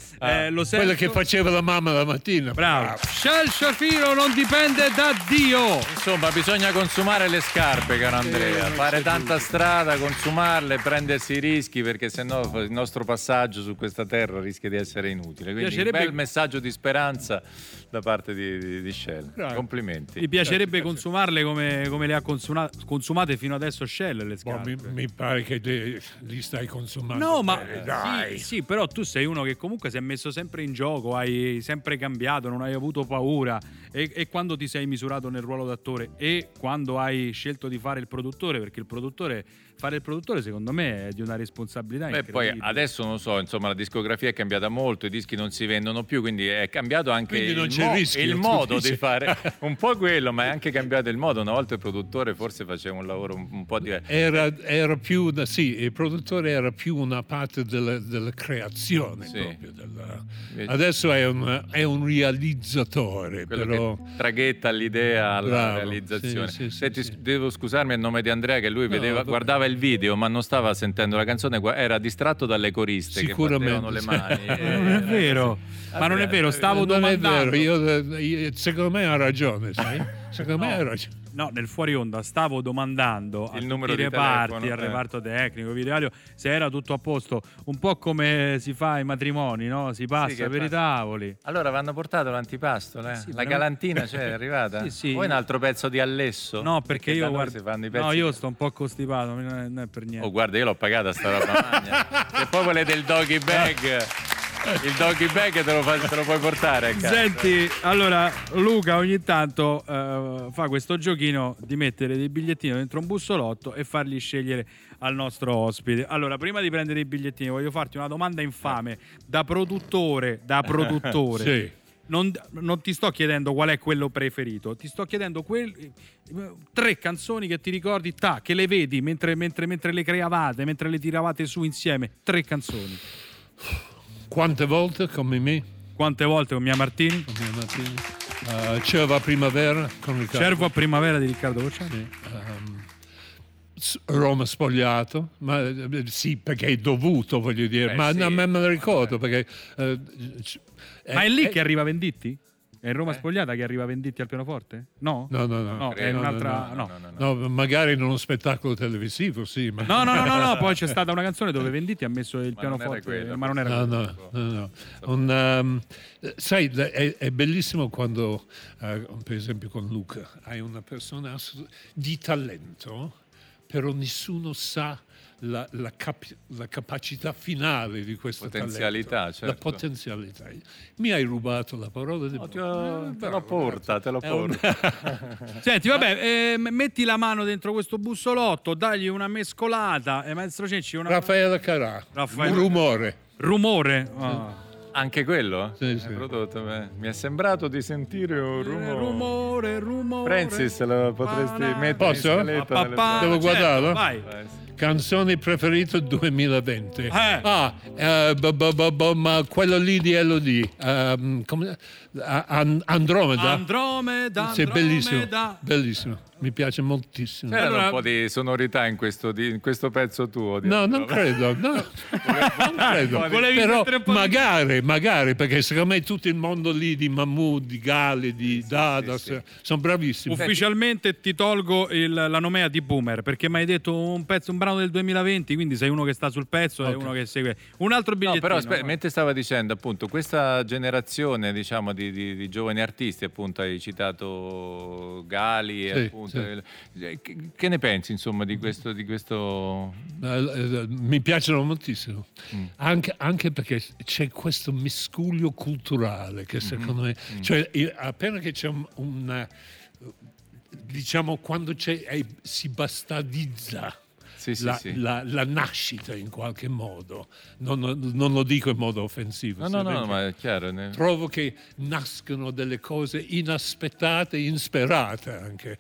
Lo sento. Quella che faceva la mamma la mattina. Bravo. Shel Shapiro, Non dipende da Dio. Insomma, bisogna consumare consumare le scarpe, caro Andrea, fare tanta strada, consumarle, prendersi i rischi, perché sennò il nostro passaggio su questa terra rischia di essere inutile. Quindi piacerebbe... un bel messaggio di speranza da parte di Shell. Bravo. Complimenti. Mi piacerebbe consumarle come le ha consumate fino adesso Shell, le scarpe. Boh, mi pare che li stai consumando. No, ma dai. Sì, però tu sei uno che comunque si è messo sempre in gioco, hai sempre cambiato, non hai avuto paura, e quando ti sei misurato nel ruolo d'attore e quando hai scelto di fare il produttore, perché il produttore, fare il produttore secondo me è di una responsabilità incredibile. Poi adesso non so, insomma, la discografia è cambiata molto, i dischi non si vendono più, quindi è cambiato anche il modo di fare un po' quello, ma è anche cambiato il modo. Una volta il produttore forse faceva un lavoro un po' diverso, era più, sì, il produttore era più una parte della creazione, sì, proprio adesso è un realizzatore, quello però... che traghetta l'idea alla, bravo, realizzazione. Sì, sì, senti, sì, devo scusarmi a nome di Andrea, che lui guardava il video ma non stava sentendo la canzone, era distratto dalle coriste che battevano le mani. Non è vero, ma non è vero, stavo domandando. Io, secondo me ha ragione, sai? Secondo me ha ragione. No, nel fuori onda stavo domandando il numero di reparti, al reparto tecnico, video, se era tutto a posto, un po' come si fa ai matrimoni, no? Si passa i tavoli. Allora vanno portato l'antipasto, sì, la galantina è arrivata. Sì, sì. Poi un altro pezzo di allesso. No, perché io guardo, no, io sto un po' costipato, non è per niente. Oh, guarda, io l'ho pagata sta roba magna. E poi quelle del doggy bag. Il doggy bag te lo puoi portare. Senti, allora Luca ogni tanto fa questo giochino di mettere dei bigliettini dentro un bussolotto e farli scegliere al nostro ospite. Allora, prima di prendere i bigliettini voglio farti una domanda infame da produttore. Sì. Non ti sto chiedendo qual è quello preferito, ti sto chiedendo tre canzoni che ti ricordi, che le vedi mentre le creavate, mentre le tiravate su insieme, tre canzoni. Quante volte come me? Quante volte con Mia Martini? Cervo a primavera con Riccardo. Cervo a primavera di Riccardo Vociani. Sì. Roma spogliato, ma sì, perché è dovuto, voglio dire. Me lo ricordo perché. Ma è lì che arriva Venditti? È in Roma spogliata che arriva Venditti al pianoforte? No. È un'altra. No, magari in uno spettacolo televisivo, sì. Ma... No. Poi c'è stata una canzone dove Venditti ha messo il pianoforte, ma non era quello. No. Sai, è bellissimo quando, per esempio, con Luca hai una persona di talento, però nessuno sa la capacità finale di questo potenzialità, talento, certo. La potenzialità. Mi hai rubato la parola di... te la porta. Senti, vabbè, metti la mano dentro questo bussolotto, dagli una mescolata e maestro Cenci una... Raffaella Carrà, un rumore. Oh. Anche quello? Sì. Prodotto, mi è sembrato di sentire un rumore. Francis, lo potresti mettere? Posso? In papà, devo guardarlo? Vai. Canzone preferita 2020. Ma quello lì di Elodie. Andromeda. Sì, bellissimo. Mi piace moltissimo. C'era un po' di sonorità in questo pezzo tuo. Non credo. Però magari, perché secondo me tutto il mondo lì di Mahmood, di Ghali, di Dadas, sì. Sono bravissimi. Ufficialmente ti tolgo la nomea di Boomer, perché mi hai detto un brano del 2020, quindi sei uno che sta sul pezzo, okay. E uno che segue. Un altro bigliettino. No, però mentre stava dicendo, appunto, questa generazione, diciamo, di giovani artisti, appunto, hai citato Ghali, sì. Che ne pensi, insomma, di questo? Mi piacciono moltissimo, anche perché c'è questo miscuglio culturale che secondo me, cioè appena che c'è una, diciamo, quando si bastardizza la nascita in qualche modo, non lo dico in modo offensivo, no, ma è chiaro, trovo che nascono delle cose inaspettate, insperate anche.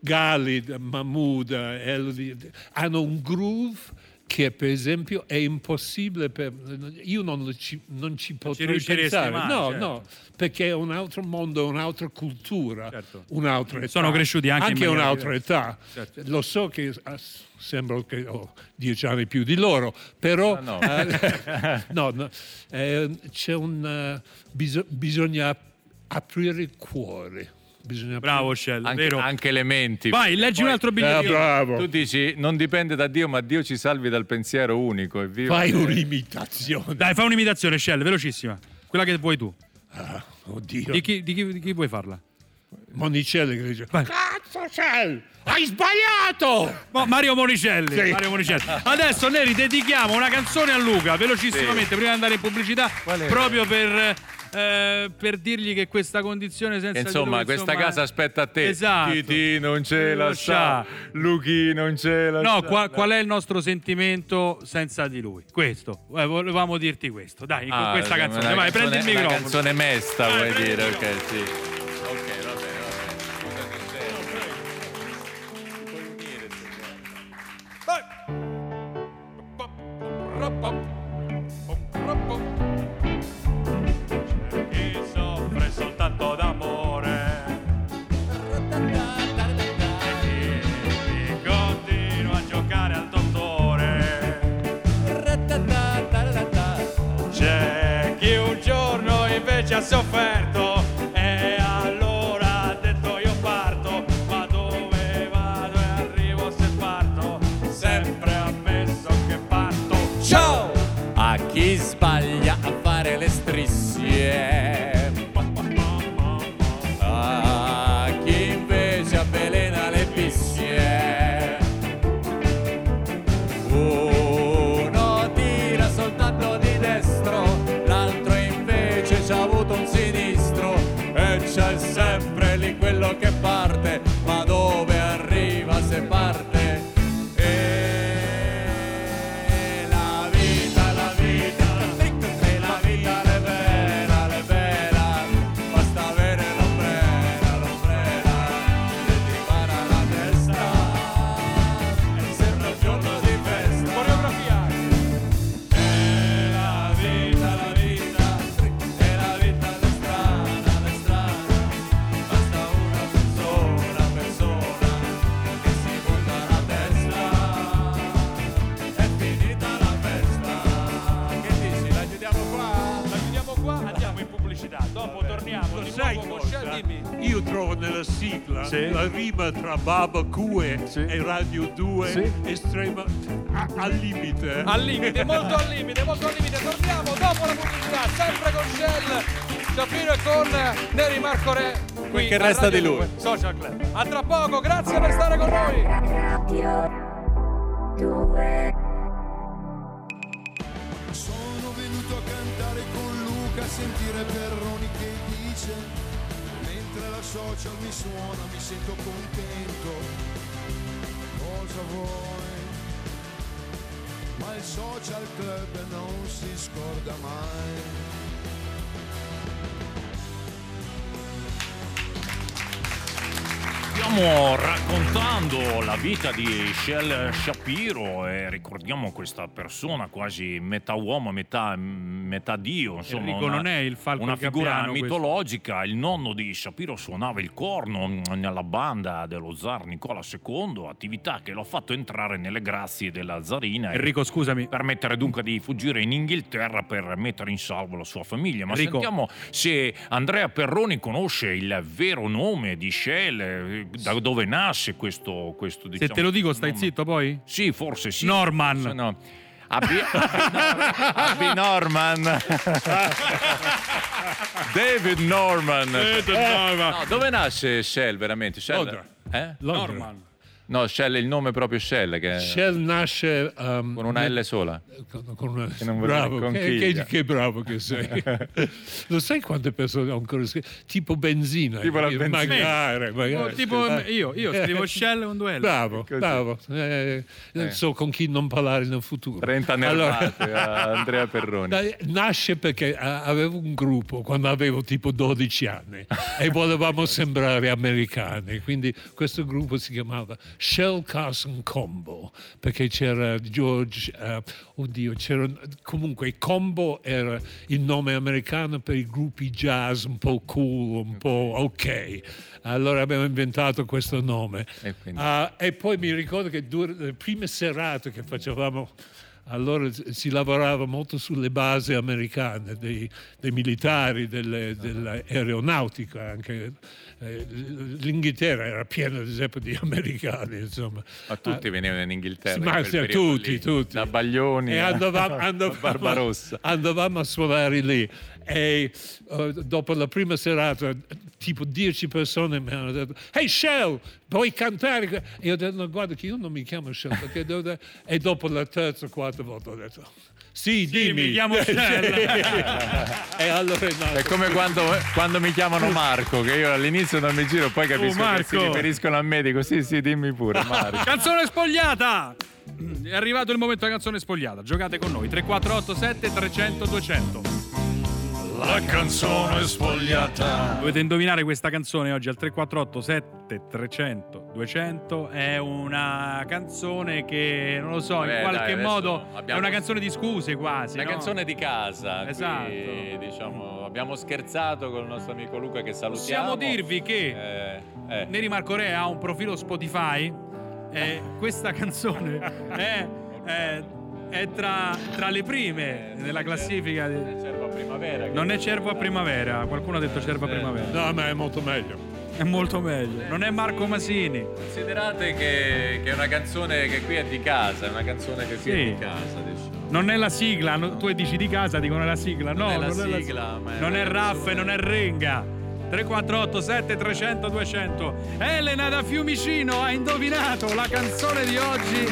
Ghali, Mahmood, Elodie hanno un groove che, per esempio, è impossibile io non ci potrei pensare, mai, no, perché è un altro mondo, un'altra cultura, certo. Un'altra età. Sono cresciuti anche un'altra età, certo. Lo so che sembra che ho 10 anni più di loro, però c'è bisogna aprire il cuore bisogna... Bravo Shel, anche, vero? Anche le menti. Vai, leggi poi un altro bigliettino. Tu dici, non dipende da Dio, ma Dio ci salvi dal pensiero unico. Evviva. Fai un'imitazione. Dai, fai un'imitazione, Shel, velocissima. Quella che vuoi tu. Ah, oddio. Di chi vuoi farla? Monicelli, che dice: cazzo, Shel, hai sbagliato! Mario Monicelli, sì. Mario Monicelli. Adesso, Neri, dedichiamo una canzone a Luca, velocissimamente, sì, prima di andare in pubblicità, proprio per dirgli che questa condizione senza insomma, di lui, insomma, questa casa aspetta a te. Esatto. Titi non ce la sa, Luchi non ce la sa. No, qual è il nostro sentimento senza di lui? Questo, volevamo dirti questo. Dai, con questa canzone, vai, prendi il microfono. Una canzone mesta, vuoi dire, ok, sì. Chi soffre soltanto d'amore e chi continua a giocare al dottore. C'è chi un giorno invece ha sofferto e allora ha detto io parto, ma dove vado e arrivo se parto, sempre ammesso che parto. Ciao! A chi sbaglia a fare le strisce, a chi invece avvelena le pisse, uno tira soltanto di destro, l'altro invece c'ha avuto un sinistro, e c'è sempre lì quello che parte, ma dove arriva se parte. Io trovo nella sigla, sì, la rima tra Babacue, sì, e Radio 2, sì, estrema, al limite. Al limite, molto al limite, molto al limite. Torniamo dopo la pubblicità, sempre con Shel Shapiro e con Neri Marcorè. Quel che resta di lui. Social Club. A tra poco, grazie per stare con noi. Radio 2. Sono venuto a cantare con Luca, a sentire Perroni che dice... Mentre la social mi suona, mi sento contento, cosa vuoi? Ma il social club non si scorda mai. Stiamo raccontando la vita di Shel Shapiro e ricordiamo questa persona quasi metà uomo, metà Dio, insomma, Enrico, non è il falco, una figura mitologica. Questo. Il nonno di Shapiro suonava il corno nella banda dello zar Nicola II, attività che l'ha fatto entrare nelle grazie della zarina. Enrico, scusami. Permettere dunque di fuggire in Inghilterra per mettere in salvo la sua famiglia. Ma Enrico, sentiamo se Andrea Perroni conosce il vero nome di Shel, da dove nasce questo diciamo. Se te lo dico stai nome. Zitto poi? Sì, forse sì. Norman. Forse no. Abby Norman, David Norman. No, dove nasce Shel veramente? Shel? Norman. No, Shel è il nome proprio Shel. Shel nasce con una L sola. Che bravo che sei. Lo sai quante persone ho ancora scritto? Tipo benzina. Tipo la benzina. Magari. No, tipo io scrivo Shel con due L. Bravo. Non so con chi non parlare nel futuro. 30 nervate allora. Andrea Perroni. Nasce perché avevo un gruppo quando avevo tipo 12 anni e volevamo sembrare americani. Quindi questo gruppo si chiamava Shel Carson Combo, perché c'era George, c'era comunque Combo, era il nome americano per i gruppi jazz un po' cool, un po' ok. Allora abbiamo inventato questo nome e poi mi ricordo che le prime serate che facevamo allora si lavorava molto sulle basi americane, dei militari, dell'aeronautica anche. L'Inghilterra era piena, ad esempio, di americani, insomma. Ma tutti venivano in Inghilterra, ma in quel tutti. Da Baglioni e andavamo a Barbarossa. Andavamo a suonare lì e dopo la prima serata tipo 10 persone mi hanno detto: "Hey Shel, puoi cantare?" E io ho detto: "No, guarda che io non mi chiamo Shel." E dopo la terza o quarta volta ho detto: "Sì, dimmi, mi chiamo Shel." E allora è come quando mi chiamano Marco, che io all'inizio non mi giro, poi capisco che si riferiscono a me, dico: sì, dimmi pure Marco. Canzone spogliata! È arrivato il momento della canzone spogliata. Giocate con noi 3487 300 200. La canzone spogliata. Dovete indovinare questa canzone oggi al 3487 300 200. È una canzone che non lo so, in qualche modo è una canzone di scuse quasi, una canzone di casa. Esatto. Qui, diciamo, abbiamo scherzato con il nostro amico Luca, che salutiamo. Possiamo dirvi che Neri Marcorè ha un profilo Spotify. Questa canzone è tra le prime nella classifica. Non è Cervo a primavera. Non è Cervo a primavera. Qualcuno ha detto Cervo a primavera. No, ma è molto meglio. È molto meglio. Non è Marco Masini. Considerate che è una canzone che qui è di casa, è una canzone che qui è di casa, diciamo. Non è la sigla, tu dici di casa, dicono è la sigla. No, non è la sigla. Ma non è Raff, non è Renga. 3487 300 200. Elena da Fiumicino ha indovinato la canzone di oggi,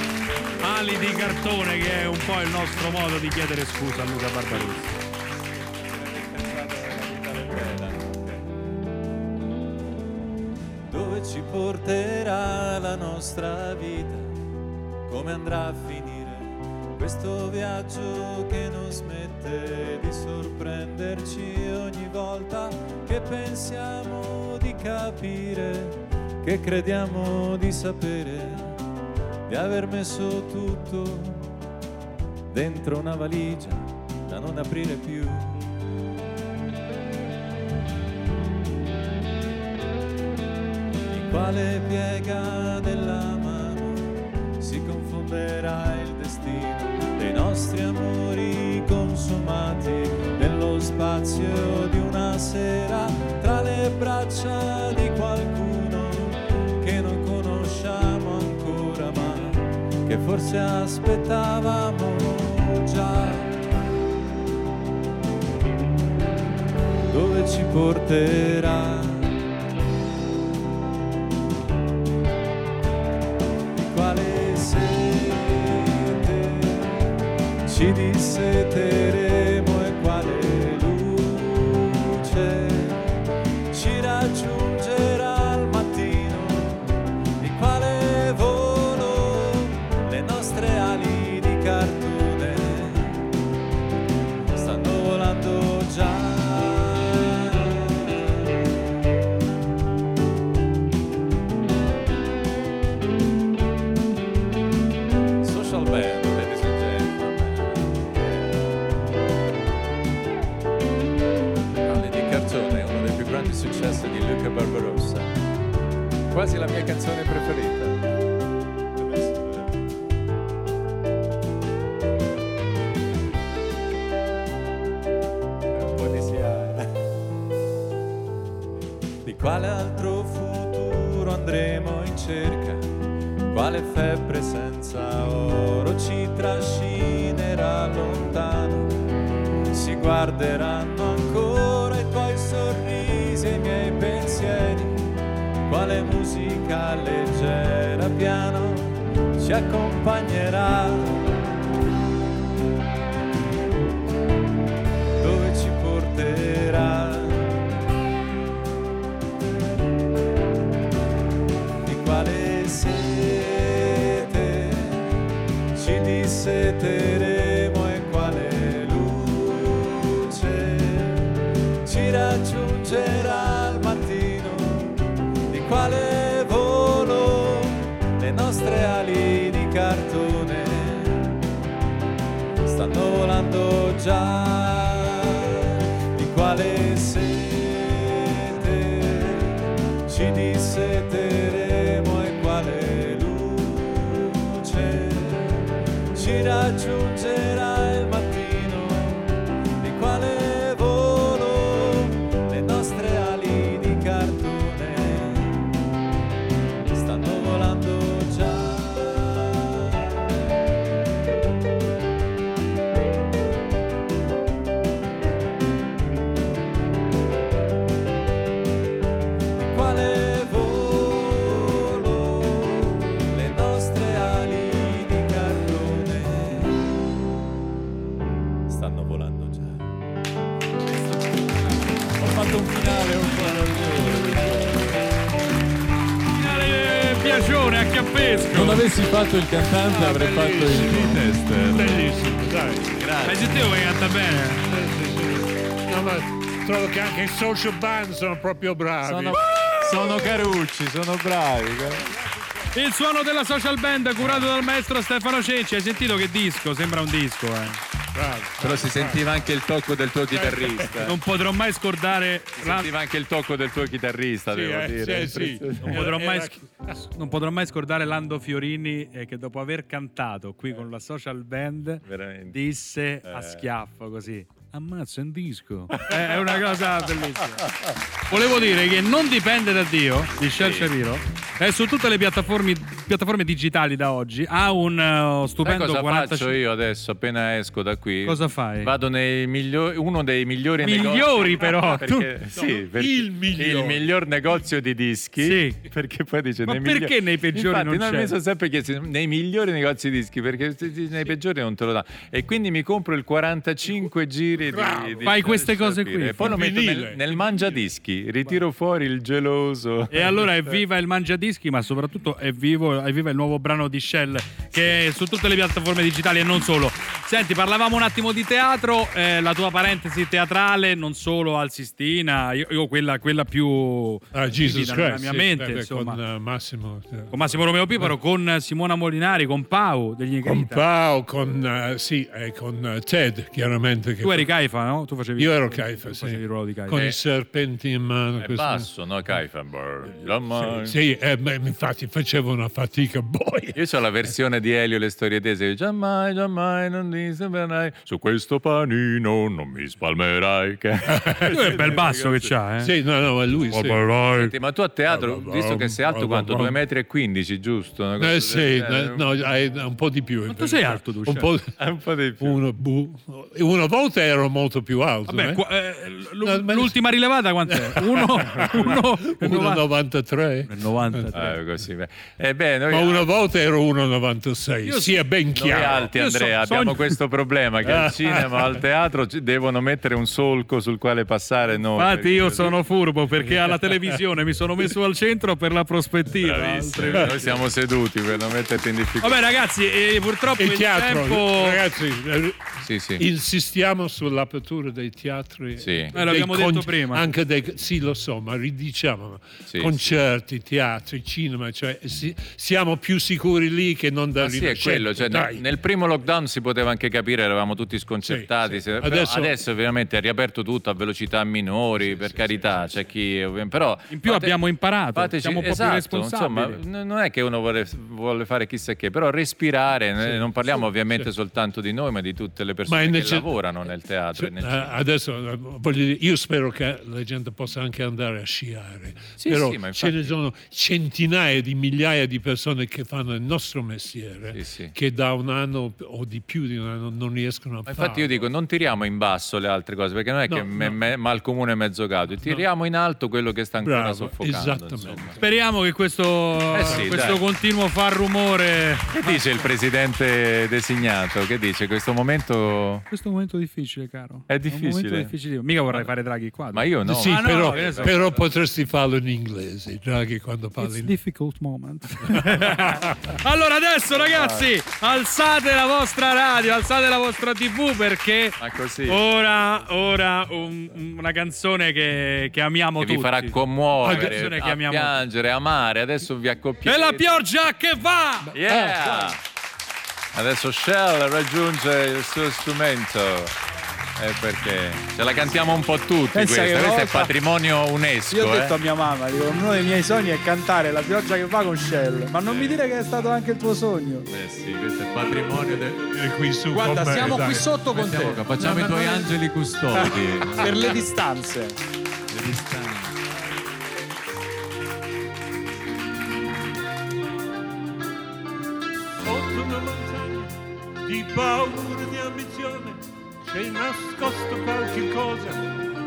Ali di cartone, che è un po' il nostro modo di chiedere scusa a Luca Barbarossa. Dove ci porterà la nostra vita? Come andrà a finire questo viaggio che non smette di sorprenderci ogni volta che pensiamo di capire, che crediamo di sapere, di aver messo tutto dentro una valigia da non aprire più. In quale piega della mano si confonderà il destino dei nostri amori consumati nello spazio di una sera, tra le braccia di qualcuno che non conosciamo ancora, ma che forse aspettavamo già. Dove ci porterà? Di quale sete ci disseteremo? Raggiungerà al mattino, di quale volo le nostre ali di cartone stanno volando già. Social band, avete sentito? Ali di cartone, uno dei più grandi successi di Luca Barbarossa, quasi la mia canzone preferita. Un po' di sia. Di quale altro futuro andremo in cerca? Quale febbre senza oro ci trascinerà lontano? Si guarderanno ancora i tuoi sorrisi e i miei pensieri, quale musica leggera piano ci accompagnerà. Dove ci porterà? Di quale sete ci disseteremo e quale luce ci raggiungerà? Quale volo le nostre ali di cartone stanno volando già? Di quale sete ci disseteremo e quale luce ci ci raggiungerà il mattino di quale volo le nostre ali di cartone stanno volando già. Non avessi fatto il cantante, avrei fatto il test. Bellissimo, dai. Grazie. Ma c'è te che canta bene. No, ma trovo che anche i social band sono proprio bravi. Sono carucci, sono bravi. Il suono della social band curato dal maestro Stefano Cenci. Hai sentito che disco? Sembra un disco, eh. Bravo, però si sentiva anche il tocco del tuo chitarrista. Non potrò mai scordare. Si sentiva anche il tocco del tuo chitarrista, devo dire. Sì. Non potrò mai scordare Lando Fiorini, che dopo aver cantato qui con la social band veramente disse a schiaffo così: ammazza un disco. È una cosa bellissima. Volevo dire che Non dipende da Dio di Shel Shapiro è su tutte le piattaforme digitali da oggi. Ha un stupendo cosa 45... faccio io adesso appena esco da qui? Cosa fai? Vado nei uno dei migliori negozi... però perché, tu... sì, perché il miglior negozio di dischi, sì. Perché poi dice ma nei perché migliori... nei peggiori? Infatti, non c'è. Mi sono sempre chiesto nei migliori negozi di dischi perché nei peggiori non te lo dà, e quindi mi compro il 45 giri. Fai queste cose qui e poi lo metto nel mangiadischi, ritiro fuori il geloso. E allora evviva il mangiadischi, ma soprattutto evviva il nuovo brano di Shel che è su tutte le piattaforme digitali e non solo. Senti, parlavamo un attimo di teatro, la tua parentesi teatrale non solo al Sistina, io quella più Jesus nella mia mente, insomma. Con Massimo Romeo Piparo, con Simona Molinari, con Pau degli Ingrita. Con Pau, con Ted, chiaramente. Che tu eri Caifa, no? Tu facevi... Io ero Caifa, sì. Il ruolo di Caifa. Con i serpenti in mano. È questo... basso, no? Caifa. Infatti facevo una fatica boia. Io ho la versione di Elio le storie tese. Giammai non mi spalmerai, su questo panino non mi spalmerai. Che... Lui è un bel basso che c'ha, eh? Sì, no, ma lui sì. Senti, ma tu a teatro, visto che sei alto quanto? 2,15 m, giusto? Una cosa sì, un po' di più. Ma tu sei alto, tu? Un po' di più. Una volta ero molto più alto. Vabbè, l'ultima rilevata quant'è? 1,93 ma una volta ero 1,96. Io sia ben chiaro, noi alti, Andrea, abbiamo questo problema che al cinema, al teatro devono mettere un solco sul quale passare noi. Infatti io sono furbo perché alla televisione mi sono messo al centro per la prospettiva. Bravissimo. Noi siamo seduti per non metterti in difficoltà. Vabbè ragazzi, purtroppo il tempo... Ragazzi, sì. Insistiamo sull'apertura dei teatri, sì. L'abbiamo detto prima. Anche dei, sì, lo so, ma ridiciamo sì, concerti, sì. Teatri, cinema, cioè siamo più sicuri lì che non da lì. Sì, è quello, cioè, nel primo lockdown si poteva anche capire, eravamo tutti sconcertati, sì. Adesso veramente è riaperto tutto a velocità minori, sì, per carità, c'è chi però in più abbiamo imparato, siamo un po' più responsabili. Insomma, non è che uno vuole fare chissà che, però respirare, sì, non parliamo ovviamente soltanto di noi, ma di tutte le persone che lavorano nel teatro. Adesso voglio dire, io spero che la gente possa anche andare a sciare, sì, però sì, infatti... ce ne sono centinaia di migliaia di persone che fanno il nostro mestiere, sì. Che da un anno o di più di un anno non riescono a farlo. Infatti io dico, non tiriamo in basso le altre cose, perché non è mal comune mezzo gatto, tiriamo in alto quello che sta ancora soffocando. Esattamente. Insomma. Speriamo che questo continuo far rumore. Che dice il presidente designato? Che dice questo momento? Questo è un momento difficile, caro. È difficile. Mica vorrei fare Draghi qua. Ma io no. Sì, però potresti farlo in inglese. Draghi quando parli. It's in... difficult moment. Allora adesso ragazzi, alzate la vostra radio, alzate la vostra TV perché ora una canzone che amiamo che tutti. Vi farà commuovere, piangere, amare. Adesso vi accoppiate. E la pioggia che va. Yeah. Adesso Shel raggiunge il suo strumento perché ce la cantiamo un po' tutti. Questo è patrimonio UNESCO. Io ho detto a mia mamma, dico, uno dei miei sogni è cantare La pioggia che va con Shell. Ma non mi dire che è stato anche il tuo sogno. Sì, questo è patrimonio qui su. Guarda, siamo qui sotto con te. Facciamo i tuoi angeli custodi. Per le distanze. Le distanze. Sotto una montagna di paura e di ambizione c'è nascosto qualche cosa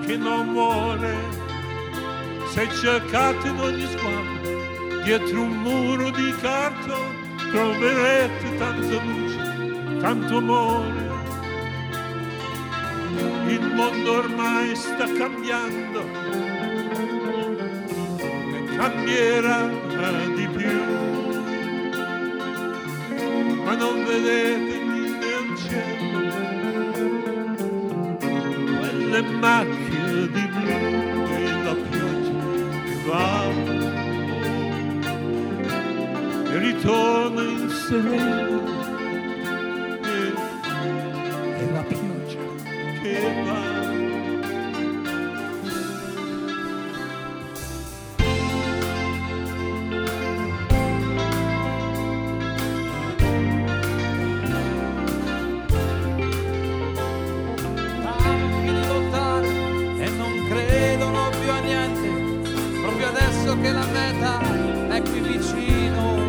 che non muore. Se cercate in ogni sguardo dietro un muro di cartone troverete tanta luce, tanto amore. Il mondo ormai sta cambiando e cambierà di più, ma non vedete nel cielo quelle macchie di blu e la pioggia che va e ritorna in sereno e la pioggia che va. Tanti di lottare e non credono più a niente, proprio adesso che la meta è qui vicino.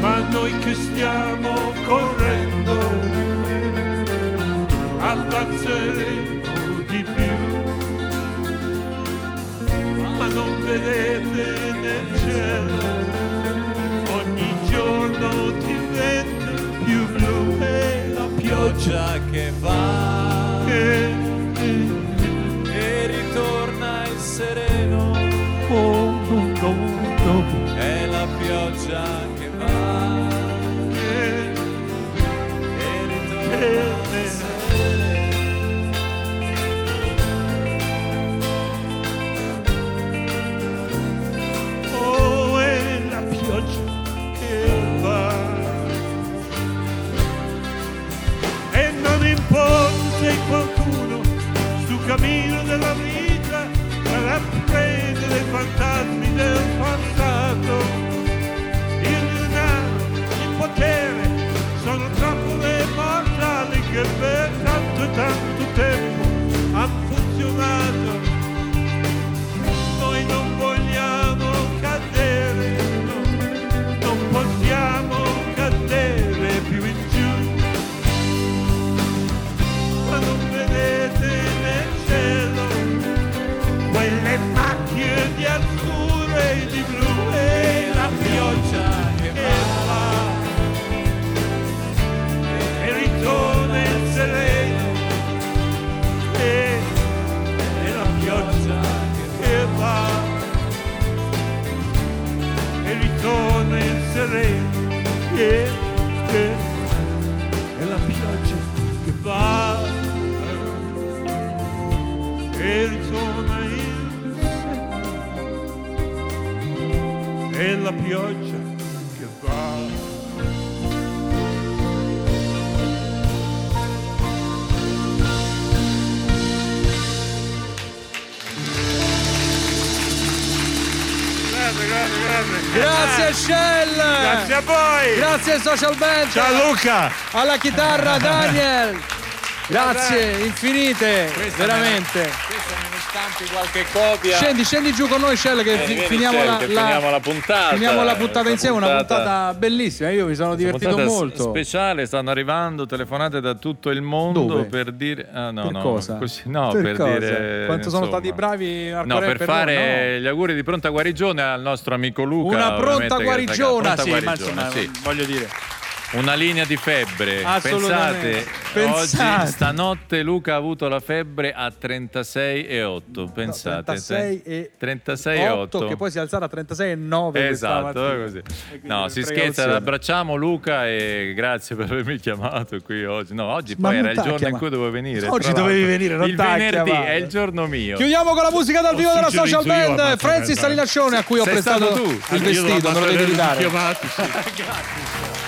Ma noi che stiamo correndo avanzeremo di più, ma non vedete nel cielo ogni giorno diventa più blu e la pioggia che va e ritorna il sereno. Oh, no, no, no. È la pioggia che qualcuno sul cammino della vita sarà preda dei fantasmi del passato. Il denaro, il potere sono trappole mortali che per tanto e tanto tempo hanno funzionato. Noi non vogliamo cadere, non possiamo cadere più in giù. Non vedete nel cielo quelle macchie di azzurro e di blu e la pioggia che va e ritorna il sereno e la pioggia che va e ritorna il sereno e la pioggia che va e ritorna il sereno e la pioggia che va. Grazie Shel, grazie a voi, grazie Social Band, ciao Luca, alla chitarra Daniel. Grazie infinite, questa veramente. Questa nonostante qualche copia. Scendi giù con noi, Shel, che finiamo la puntata insieme. Una puntata bellissima. Io mi sono divertito molto. Speciale, stanno arrivando telefonate da tutto il mondo. Dove? Per dire. Ah, no, per no, cosa? Così, no, per cosa? Dire. Quanto sono stati bravi Marcorè, no, per fare gli auguri di pronta guarigione al nostro amico Luca. Una pronta guarigione, sì. Voglio dire. Una linea di febbre, pensate. Oggi, stanotte Luca ha avuto la febbre a 36,8, pensate, 36,8 che poi si è alzata a 36,9. Esatto, è così. No, si scherza, abbracciamo Luca e grazie per avermi chiamato qui oggi. No, oggi poi era il giorno in cui dovevo venire. Oggi dovevi venire, non il venerdì chiamato. È il giorno mio. Chiudiamo con la musica dal vivo della Social Band, Francis Salinascione a cui ho prestato il vestito, non lo devi ridare. Grazie.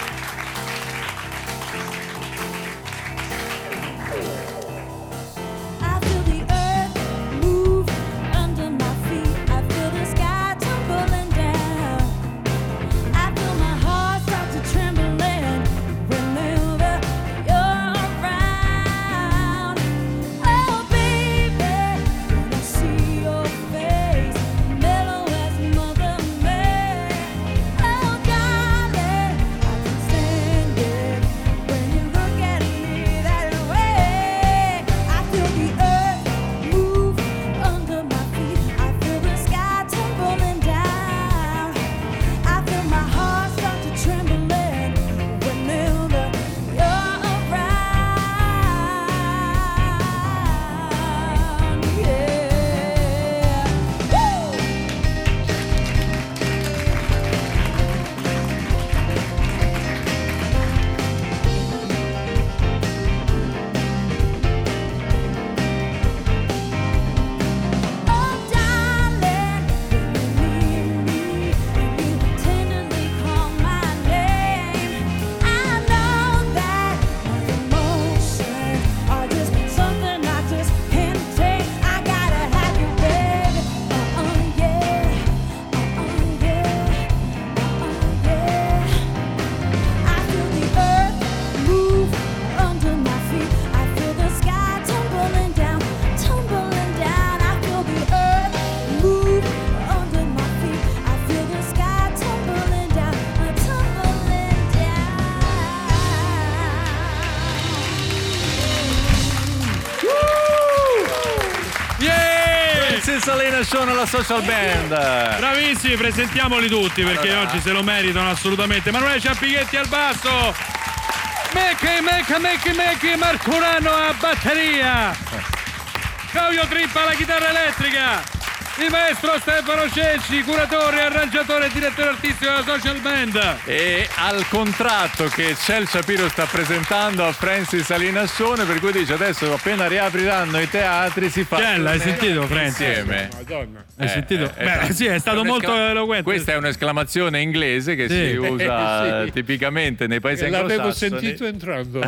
Salinascione alla Social Band. Bravissimi, presentiamoli tutti perché allora, oggi se lo meritano assolutamente. Manuele Ciampighetti al basso, Mecchi Marcurano a batteria, Claudio Trippa alla chitarra elettrica, il maestro Stefano Cecci, curatore, arrangiatore e direttore artistico della Social Band. E al contratto che Shel Shapiro sta presentando a Francis Salinascione, per cui dice adesso appena riapriranno i teatri si fa. Shel, hai sentito Francis? Insieme. Madonna. Hai sentito? Beh, sì, è stato molto eloquente. Questa è un'esclamazione inglese che si usa tipicamente nei paesi anglosassoni. L'avevo sentito entrando.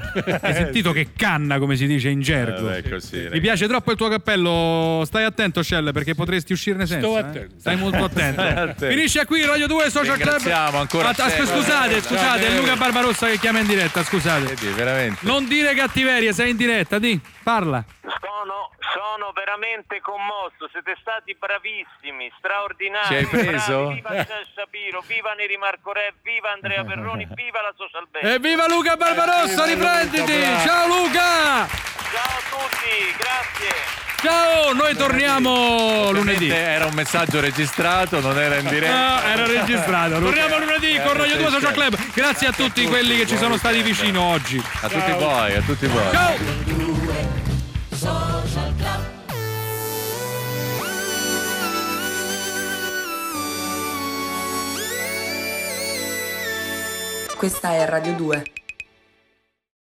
Hai sentito che canna, come si dice in gergo. Ecco, sì, mi piace troppo il tuo cappello. Stai attento, Shel, perché potresti uscirne senza. Sto attento. Stai molto attento. Finisce qui Radio 2 Social Club. Ancora scusate, è Luca Barbarossa che chiama in diretta, scusate. Veramente. Non dire cattiverie, sei in diretta, di. Parla. Sono veramente commosso, siete stati bravissimi, straordinari. Ci hai preso? Viva Shel Shapiro, viva Neri Marcorè, viva Andrea Perroni, viva la Social Band. E viva Luca Barbarossa, riprenditi! Luca, ciao Luca! Ciao a tutti, grazie. Ciao, noi torniamo lunedì. Era un messaggio registrato, non era in diretta. No, era registrato. Torniamo lunedì con Radio 2 Social Club. Grazie a tutti quelli che ci sono stati vicino oggi. A tutti voi, a tutti voi. Ciao! Social Club. Questa è Radio 2.